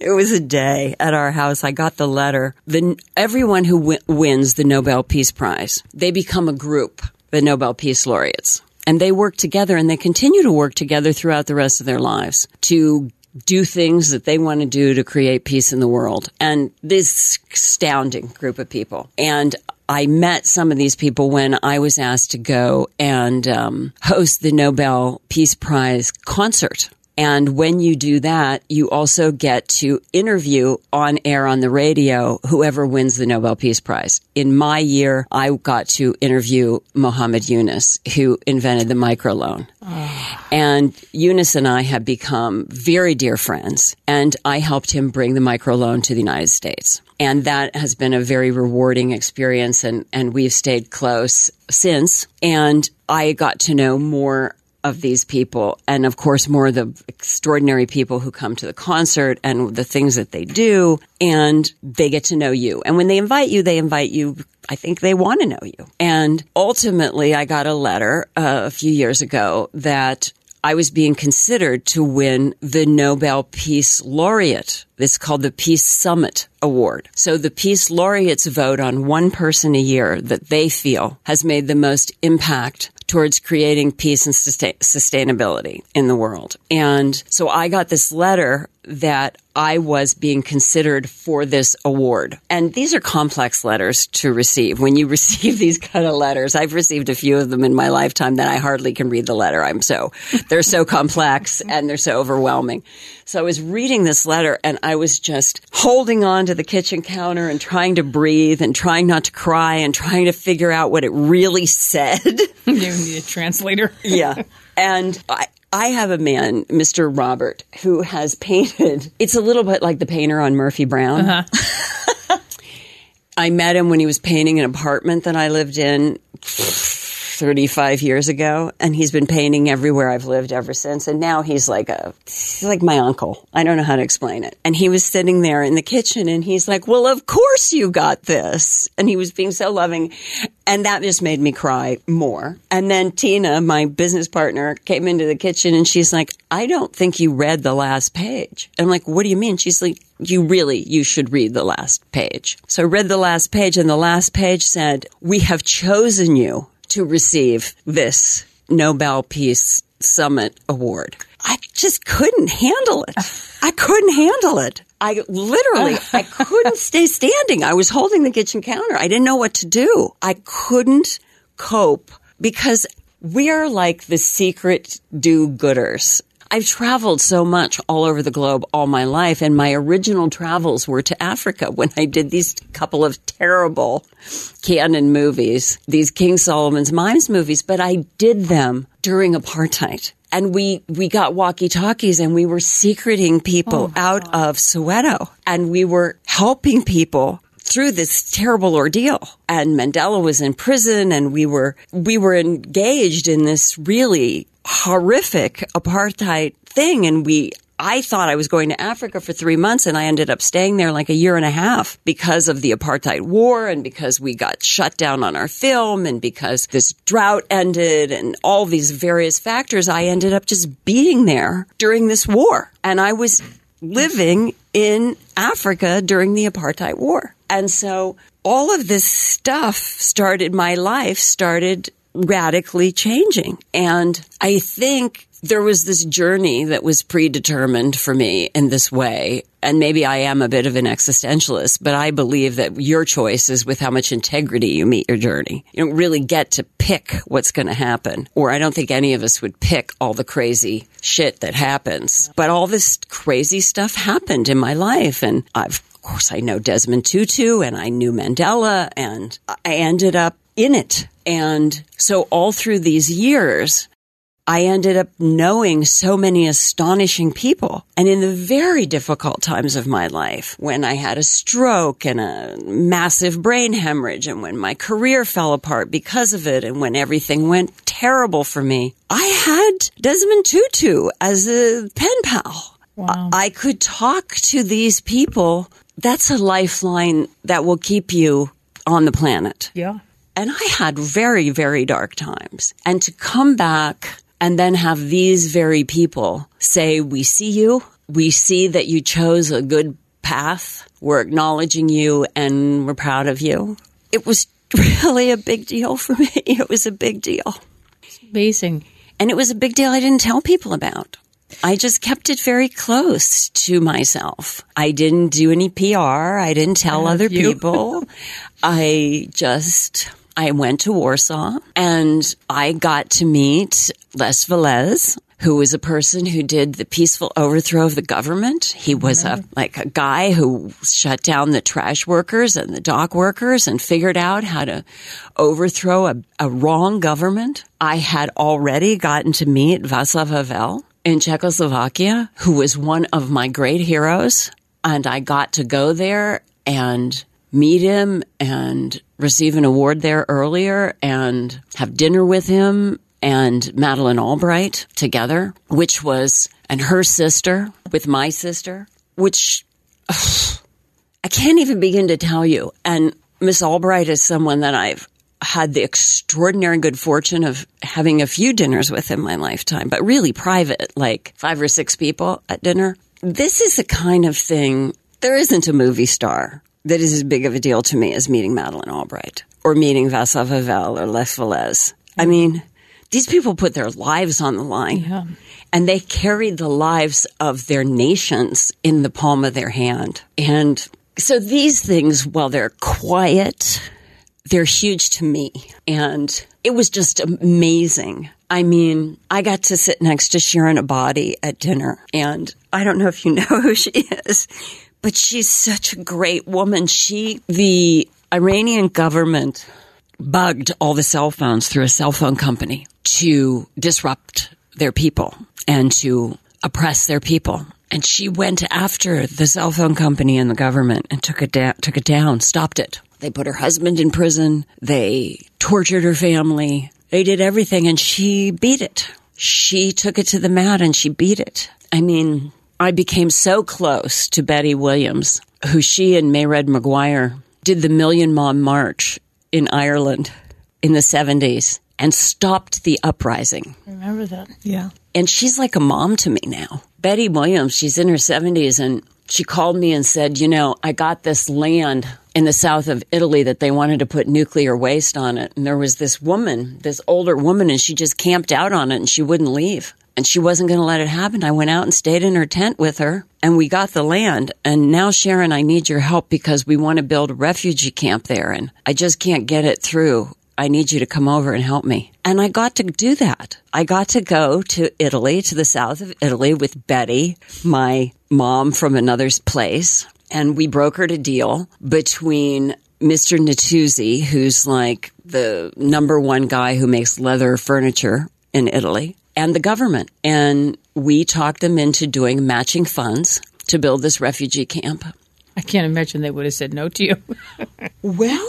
it was a day at our house. I got the letter. The, everyone who w- wins the Nobel Peace Prize, they become a group, the Nobel Peace Laureates. And they work together and they continue to work together throughout the rest of their lives to do things that they want to do to create peace in the world. And this astounding group of people. And I met some of these people when I was asked to go and um, host the Nobel Peace Prize concert. And when you do that, you also get to interview on air on the radio whoever wins the Nobel Peace Prize. In my year, I got to interview Muhammad Yunus, who invented the microloan. Oh. And Yunus and I have become very dear friends, and I helped him bring the microloan to the United States. And that has been a very rewarding experience, and, and we've stayed close since. And I got to know more of these people, and of course more of the extraordinary people who come to the concert and the things that they do, and they get to know you. And when they invite you, they invite you, I think they want to know you. And ultimately, I got a letter uh, a few years ago that I was being considered to win the Nobel Peace Laureate. It's called the Peace Summit Award. So the Peace Laureates vote on one person a year that they feel has made the most impact towards creating peace and sustain- sustainability in the world. And so I got this letter that I was being considered for this award. And these are complex letters to receive. When you receive these kind of letters, I've received a few of them in my lifetime that I hardly can read the letter. I'm so, they're so complex and they're so overwhelming. So I was reading this letter and I was just holding on to the kitchen counter and trying to breathe and trying not to cry and trying to figure out what it really said. You need a translator. Yeah. And I, I have a man, Mister Robert, who has painted. It's a little bit like the painter on Murphy Brown. Uh-huh. I met him when he was painting an apartment that I lived in thirty-five years ago, and he's been painting everywhere I've lived ever since. And now he's like a, he's like my uncle. I don't know how to explain it. And he was sitting there in the kitchen, and he's like, "Well, of course you got this." And he was being so loving, and that just made me cry more. And then Tina, my business partner, came into the kitchen, and she's like, "I don't think you read the last page." And I'm like, "What do you mean?" She's like, "You really, you should read the last page." So I read the last page, and the last page said, "We have chosen you to receive this Nobel Peace Summit Award." I just couldn't handle it. I couldn't handle it. I literally, I couldn't stay standing. I was holding the kitchen counter. I didn't know what to do. I couldn't cope because we are like the secret do-gooders. I've traveled so much all over the globe all my life, and my original travels were to Africa when I did these couple of terrible canon movies, these King Solomon's Mimes movies, but I did them during apartheid. And we, we got walkie-talkies, and we were secreting people oh out God. of Soweto, and we were helping people through this terrible ordeal. And Mandela was in prison, and we were we were engaged in this really horrific apartheid thing. And we I thought I was going to Africa for three months, and I ended up staying there like a year and a half because of the apartheid war and because we got shut down on our film and because this drought ended and all these various factors. I ended up just being there during this war. And I was living in Africa during the apartheid war. And so all of this stuff started, my life started radically changing. And I think there was this journey that was predetermined for me in this way. And maybe I am a bit of an existentialist, but I believe that your choice is with how much integrity you meet your journey. You don't really get to pick what's going to happen. Or I don't think any of us would pick all the crazy shit that happens. But all this crazy stuff happened in my life. And I've, of course, I know Desmond Tutu and I knew Mandela, and I ended up in it. And so all through these years, I ended up knowing so many astonishing people. And in the very difficult times of my life, when I had a stroke and a massive brain hemorrhage, and when my career fell apart because of it, and when everything went terrible for me, I had Desmond Tutu as a pen pal. Wow. I could talk to these people. That's a lifeline that will keep you on the planet. Yeah. And I had very, very dark times. And to come back and then have these very people say, we see you, we see that you chose a good path, we're acknowledging you, and we're proud of you. It was really a big deal for me. It was a big deal. It's amazing. And it was a big deal I didn't tell people about. I just kept it very close to myself. I didn't do any P R. I didn't tell other people. I just, I went to Warsaw and I got to meet Les Velez, who was a person who did the peaceful overthrow of the government. He was a like a guy who shut down the trash workers and the dock workers and figured out how to overthrow a, a wrong government. I had already gotten to meet Václav Havel in Czechoslovakia, who was one of my great heroes, and I got to go there and meet him and receive an award there earlier and have dinner with him and Madeleine Albright together, which was, and her sister with my sister, which ugh, I can't even begin to tell you. And Miss Albright is someone that I've had the extraordinary good fortune of having a few dinners with in my lifetime, but really private, like five or six people at dinner. This is the kind of thing, there isn't a movie star that is as big of a deal to me as meeting Madeleine Albright or meeting Václav Havel or Les Velez. I mean, these people put their lives on the line, yeah, and they carried the lives of their nations in the palm of their hand. And so these things, while they're quiet, they're huge to me. And it was just amazing. I mean, I got to sit next to Sharon Abadi at dinner. And I don't know if you know who she is, but she's such a great woman. She, the Iranian government bugged all the cell phones through a cell phone company to disrupt their people and to oppress their people. And she went after the cell phone company and the government and took it down, took it down, stopped it. They put her husband in prison. They tortured her family. They did everything, and she beat it. She took it to the mat, and she beat it. I mean, I became so close to Betty Williams, who she and Mayred Maguire did the Million Mom March in Ireland in the seventies and stopped the uprising. I remember that, yeah. And she's like a mom to me now. Betty Williams, she's in her seventies, and she called me and said, you know, I got this land in the south of Italy that they wanted to put nuclear waste on it. And there was this woman, this older woman, and she just camped out on it and she wouldn't leave. And she wasn't going to let it happen. I went out and stayed in her tent with her and we got the land. And now, Sharon, I need your help because we want to build a refugee camp there and I just can't get it through. I need you to come over and help me. And I got to do that. I got to go to Italy, to the south of Italy with Betty, my mom from another place. And we brokered a deal between Mister Natuzzi, who's like the number one guy who makes leather furniture in Italy, and the government. And we talked them into doing matching funds to build this refugee camp. I can't imagine they would have said no to you. Well,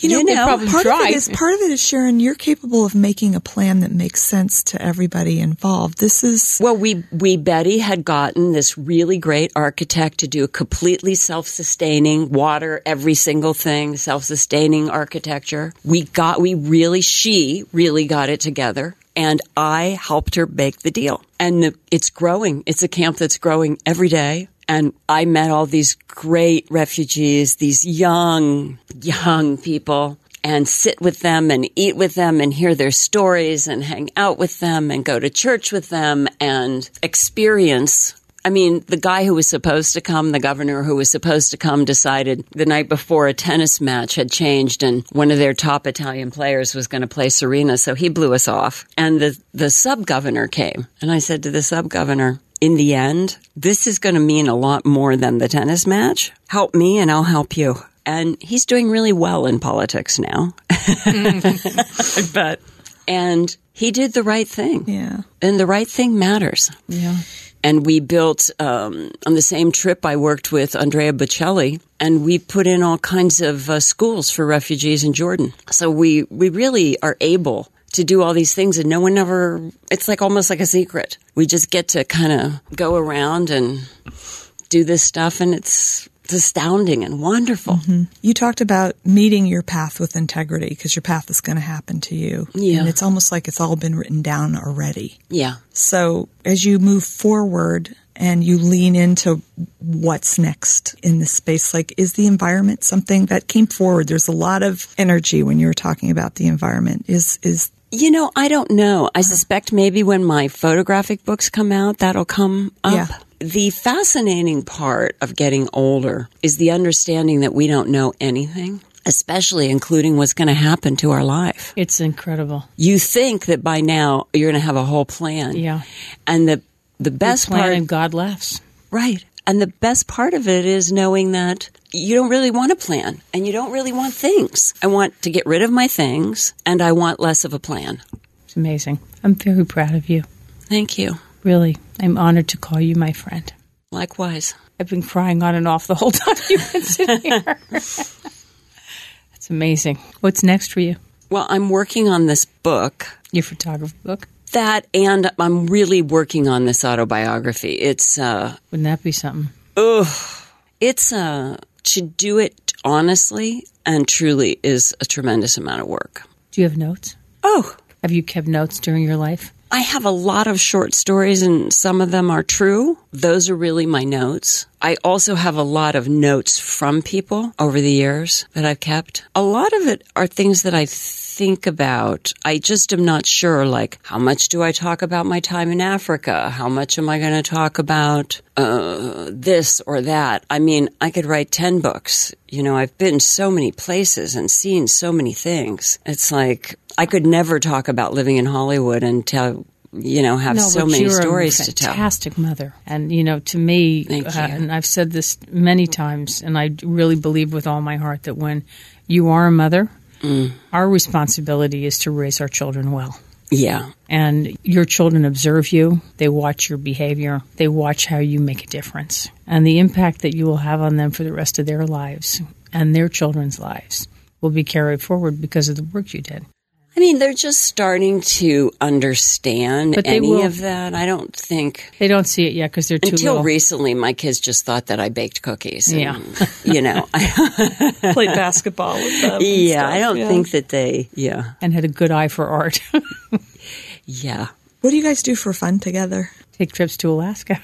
you know, you know probably part, tried. Of it is, part of it is, Sharon, you're capable of making a plan that makes sense to everybody involved. This is... Well, we, we Betty had gotten this really great architect to do a completely self-sustaining, water, every single thing, self-sustaining architecture. We got, we really, she really got it together. And I helped her make the deal. And the, it's growing. It's a camp that's growing every day. And I met all these great refugees, these young, young people, and sit with them and eat with them and hear their stories and hang out with them and go to church with them and experience. I mean, the guy who was supposed to come, the governor who was supposed to come, decided the night before a tennis match had changed and one of their top Italian players was going to play Serena, so he blew us off. And the, the sub-governor came. And I said to the sub-governor, in the end, this is going to mean a lot more than the tennis match. Help me and I'll help you. And he's doing really well in politics now. I bet. And he did the right thing. Yeah. And the right thing matters. Yeah. And we built, um, on the same trip, I worked with Andrea Bocelli, and we put in all kinds of uh, schools for refugees in Jordan. So we, we really are able to do all these things, and no one ever, it's like almost like a secret. We just get to kind of go around and do this stuff, and it's... It's astounding and wonderful. Mm-hmm. You talked about meeting your path with integrity, because your path is going to happen to you. Yeah. And it's almost like it's all been written down already. Yeah. So as you move forward and you lean into what's next in this space, like, is the environment something that came forward? There's a lot of energy when you were talking about the environment. Is is You know, I don't know. I suspect maybe when my photographic books come out, that'll come up. Yeah. The fascinating part of getting older is the understanding that we don't know anything, especially including what's going to happen to our life. It's incredible. You think that by now you're going to have a whole plan. Yeah. And the the best plan part, and God laughs. Right. And the best part of it is knowing that you don't really want a plan and you don't really want things. I want to get rid of my things, and I want less of a plan. It's amazing. I'm very proud of you. Thank you. Really, I'm honored to call you my friend. Likewise. I've been crying on and off the whole time you've been sitting here. That's amazing. What's next for you? Well, I'm working on this book. Your photography book? That, and I'm really working on this autobiography. It's... Uh, Wouldn't that be something? Ugh. It's... Uh, to do it honestly and truly is a tremendous amount of work. Do you have notes? Oh. Have you kept notes during your life? I have a lot of short stories, and some of them are true. Those are really my notes. I also have a lot of notes from people over the years that I've kept. A lot of it are things that I think about. I just am not sure, like, how much do I talk about my time in Africa? How much am I going to talk about uh, this or that? I mean, I could write ten books. You know, I've been so many places and seen so many things. It's like... I could never talk about living in Hollywood and tell, you know, have no, so many stories to tell. Fantastic mother. And, you know, to me, Thank uh, you. and I've said this many times, and I really believe with all my heart that when you are a mother, mm. our responsibility is to raise our children well. Yeah. And your children observe you. They watch your behavior. They watch how you make a difference. And the impact that you will have on them for the rest of their lives and their children's lives will be carried forward because of the work you did. I mean, they're just starting to understand any will. of that. I don't think... They don't see it yet because they're too Until little. recently, my kids just thought that I baked cookies. And, yeah. you know. Played basketball with them. Yeah, I don't yeah. think that they... Yeah. And had a good eye for art. yeah. What do you guys do for fun together? Take trips to Alaska.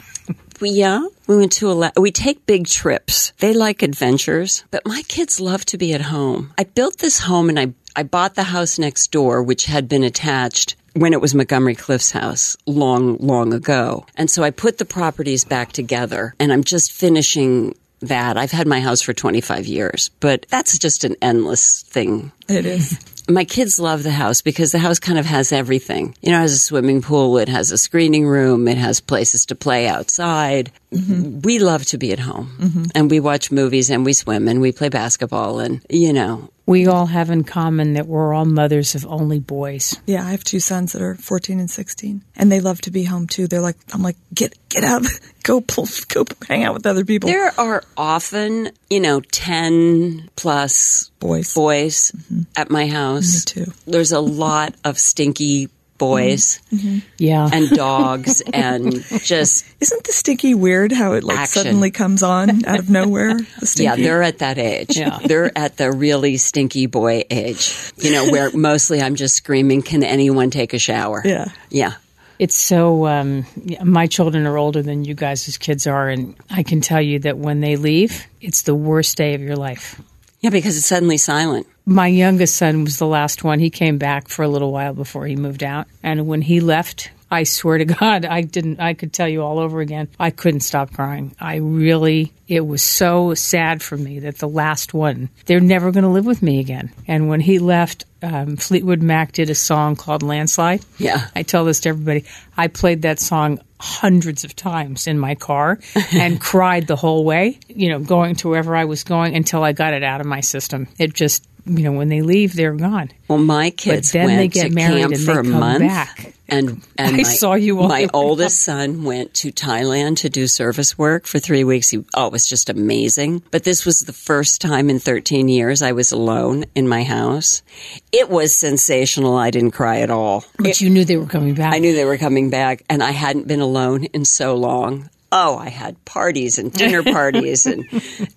We, yeah, we went to Alaska. We take big trips. They like adventures, but my kids love to be at home. I built this home, and I I bought the house next door, which had been attached when it was Montgomery Cliff's house long, long ago. And so I put the properties back together, and I'm just finishing that. I've had my house for twenty-five years, but that's just an endless thing. It is. My kids love the house because the house kind of has everything. You know, it has a swimming pool. It has a screening room. It has places to play outside. Mm-hmm. We love to be at home. Mm-hmm. And we watch movies, and we swim, and we play basketball, and, you know. We all have in common that we're all mothers of only boys. Yeah, I have two sons that are fourteen and sixteen, and they love to be home, too. They're like, I'm like, get get out, go, pull, go hang out with other people. There are often, you know, ten-plus boys, boys mm-hmm. at my house. Me too. There's a lot of stinky boys mm-hmm. yeah. and dogs and just... Isn't the stinky weird how it like action. suddenly comes on out of nowhere? The stinky? Yeah, they're at that age. Yeah. They're at the really stinky boy age, you know, where mostly I'm just screaming, can anyone take a shower? Yeah. Yeah. It's so... Um, my children are older than you guys as kids are, and I can tell you that when they leave, it's the worst day of your life. Yeah, because it's suddenly silent. My youngest son was the last one. He came back for a little while before he moved out. And when he left, I swear to God, I didn't, I could tell you all over again, I couldn't stop crying. I really, it was so sad for me that the last one, they're never going to live with me again. And when he left, um, Fleetwood Mac did a song called Landslide. Yeah. I tell this to everybody. I played that song hundreds of times in my car and cried the whole way, you know, going to wherever I was going until I got it out of my system. It just you know, when they leave, they're gone. Well, my kids went they get to camp for a month, back. and and I my, saw you all my oldest son went to Thailand to do service work for three weeks. He, oh, it was just amazing. But this was the first time in thirteen years I was alone in my house. It was sensational. I didn't cry at all. But it, you knew they were coming back. I knew they were coming back, and I hadn't been alone in so long. Oh, I had parties and dinner parties and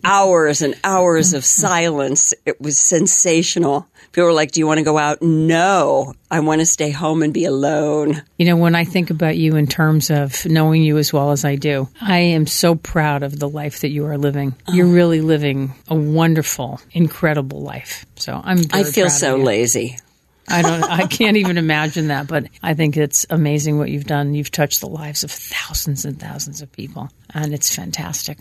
hours and hours of silence. It was sensational. People were like, do you want to go out? No, I want to stay home and be alone. You know, when I think about you in terms of knowing you as well as I do, I am so proud of the life that you are living. Oh. You're really living a wonderful, incredible life. So I'm very proud of you. I feel so lazy. I don't. I can't even imagine that, but I think it's amazing what you've done. You've touched the lives of thousands and thousands of people, and it's fantastic.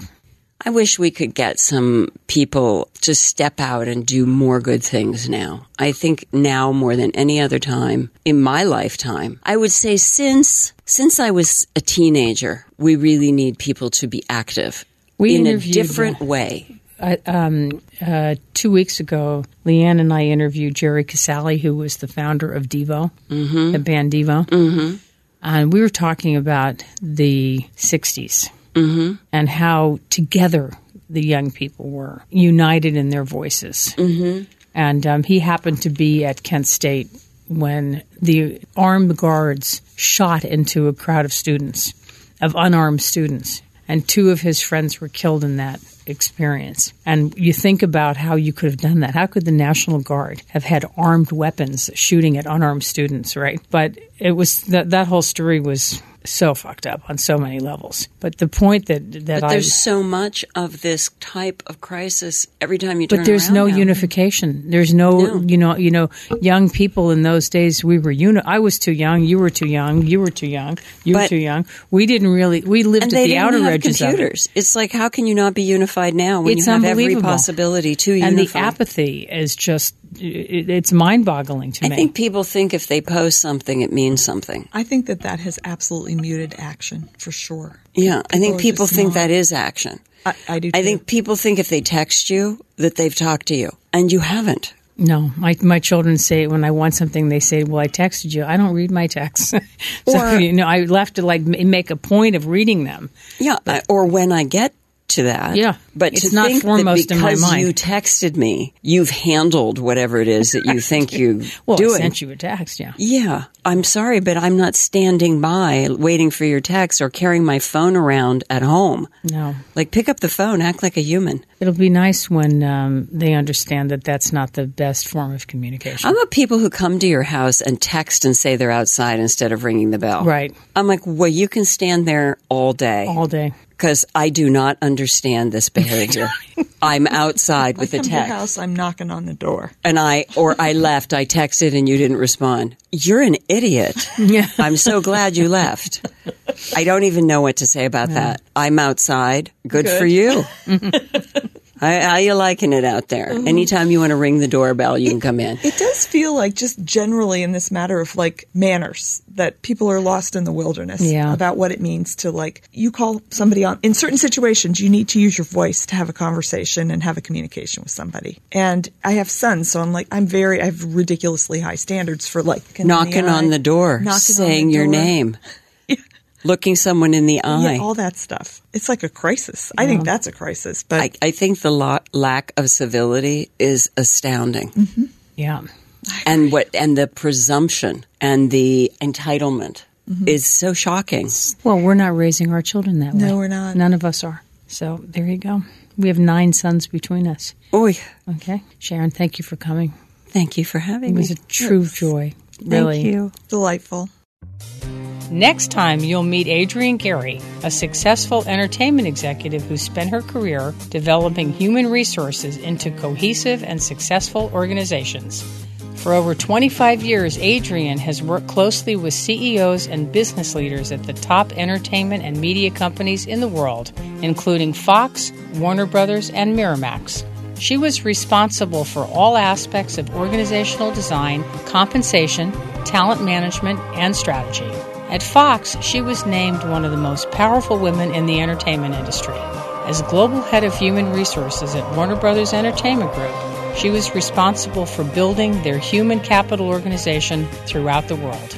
I wish we could get some people to step out and do more good things now. I think now more than any other time in my lifetime, I would say since since I was a teenager, we really need people to be active we in a different that. way. I, um, uh, two weeks ago, Leanne and I interviewed Jerry Casale, who was the founder of Devo, mm-hmm. the band Devo. Mm-hmm. And we were talking about the sixties mm-hmm. and how together the young people were, united in their voices. Mm-hmm. And um, he happened to be at Kent State when the armed guards shot into a crowd of students, of unarmed students. And two of his friends were killed in that experience. And you think about how you could have done that. How could the National Guard have had armed weapons shooting at unarmed students, right? But it was that that whole story was so fucked up on so many levels. But the point that, that but I... there's so much of this type of crisis every time you turn around. But there's no now. unification. There's no, no, you know, you know, young people in those days, we were, uni- I was too young, you were too young, you were too young, you but, were too young. We didn't really, we lived at the outer edges of it. And they didn't have computers. It's like, how can you not be unified now when it's you have every possibility to unify? And the apathy is just, it, it's mind-boggling to I me. I think people think if they post something, it means something. I think that that has absolutely muted action for sure. Yeah, people I think people think not. that is action. I, I do. Too. I think people think if they text you that they've talked to you, and you haven't. No, my my children say when I want something, they say, "Well, I texted you." I don't read my texts, so or, you know, I have to like make a point of reading them. Yeah, but, I, or when I get to that, yeah, but it's to not think foremost that because in my mind. You texted me, you've handled whatever it is that you think you well, do. Well, I sent you a text, yeah, yeah. I'm sorry, but I'm not standing by waiting for your text or carrying my phone around at home. No. Like, pick up the phone, act like a human. It'll be nice when um, they understand that that's not the best form of communication. I'm about people who come to your house and text and say they're outside instead of ringing the bell. Right. I'm like, well, you can stand there all day. All day. Because I do not understand this behavior. I'm outside with a text. I come to your house, I'm knocking on the door. And I, or I left, I texted and you didn't respond. You're an idiot. Yeah. I'm so glad you left. I don't even know what to say about no. that. I'm outside. Good, Good. for you. How you liking it out there? Mm-hmm. Anytime you want to ring the doorbell, you it, can come in. It does feel like just generally in this matter of like manners that people are lost in the wilderness yeah. about what it means to like you call somebody on. In certain situations, you need to use your voice to have a conversation and have a communication with somebody. And I have sons, so I'm like I'm very I have ridiculously high standards for like knocking on the door, saying your name. Looking someone in the eye. Yeah, all that stuff. It's like a crisis. Yeah. I think that's a crisis. But I, I think the lo- lack of civility is astounding. Mm-hmm. Yeah. And what and the presumption and the entitlement mm-hmm. is so shocking. Well, we're not raising our children that no, way. No, we're not. None of us are. So there you go. We have nine sons between us. Oy. Okay. Sharon, thank you for coming. Thank you for having me. It was me. a true yes. joy. Really. Thank you. Delightful. Next time, you'll meet Adrienne Gary, a successful entertainment executive who spent her career developing human resources into cohesive and successful organizations. For over twenty-five years, Adrienne has worked closely with C E Os and business leaders at the top entertainment and media companies in the world, including Fox, Warner Brothers, and Miramax. She was responsible for all aspects of organizational design, compensation, talent management, and strategy. At Fox, she was named one of the most powerful women in the entertainment industry. As Global Head of Human Resources at Warner Brothers Entertainment Group, She was responsible for building their human capital organization throughout the world.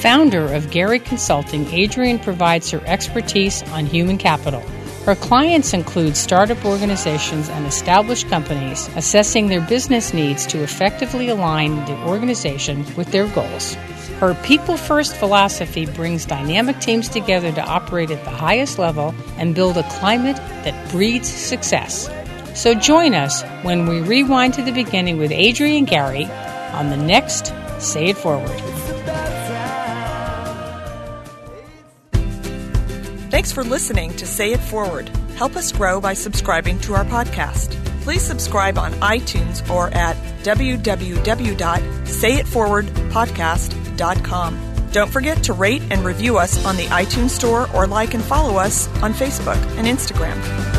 Founder of Gary Consulting, Adrienne provides her expertise on human capital. Her clients include startup organizations and established companies, assessing their business needs to effectively align the organization with their goals. Her people-first philosophy brings dynamic teams together to operate at the highest level and build a climate that breeds success. So join us when we rewind to the beginning with Adrienne Gary on the next Say It Forward. Thanks for listening to Say It Forward. Help us grow by subscribing to our podcast. Please subscribe on iTunes or at w w w dot say it forward podcast dot com. Don't forget to rate and review us on the iTunes Store or like and follow us on Facebook and Instagram.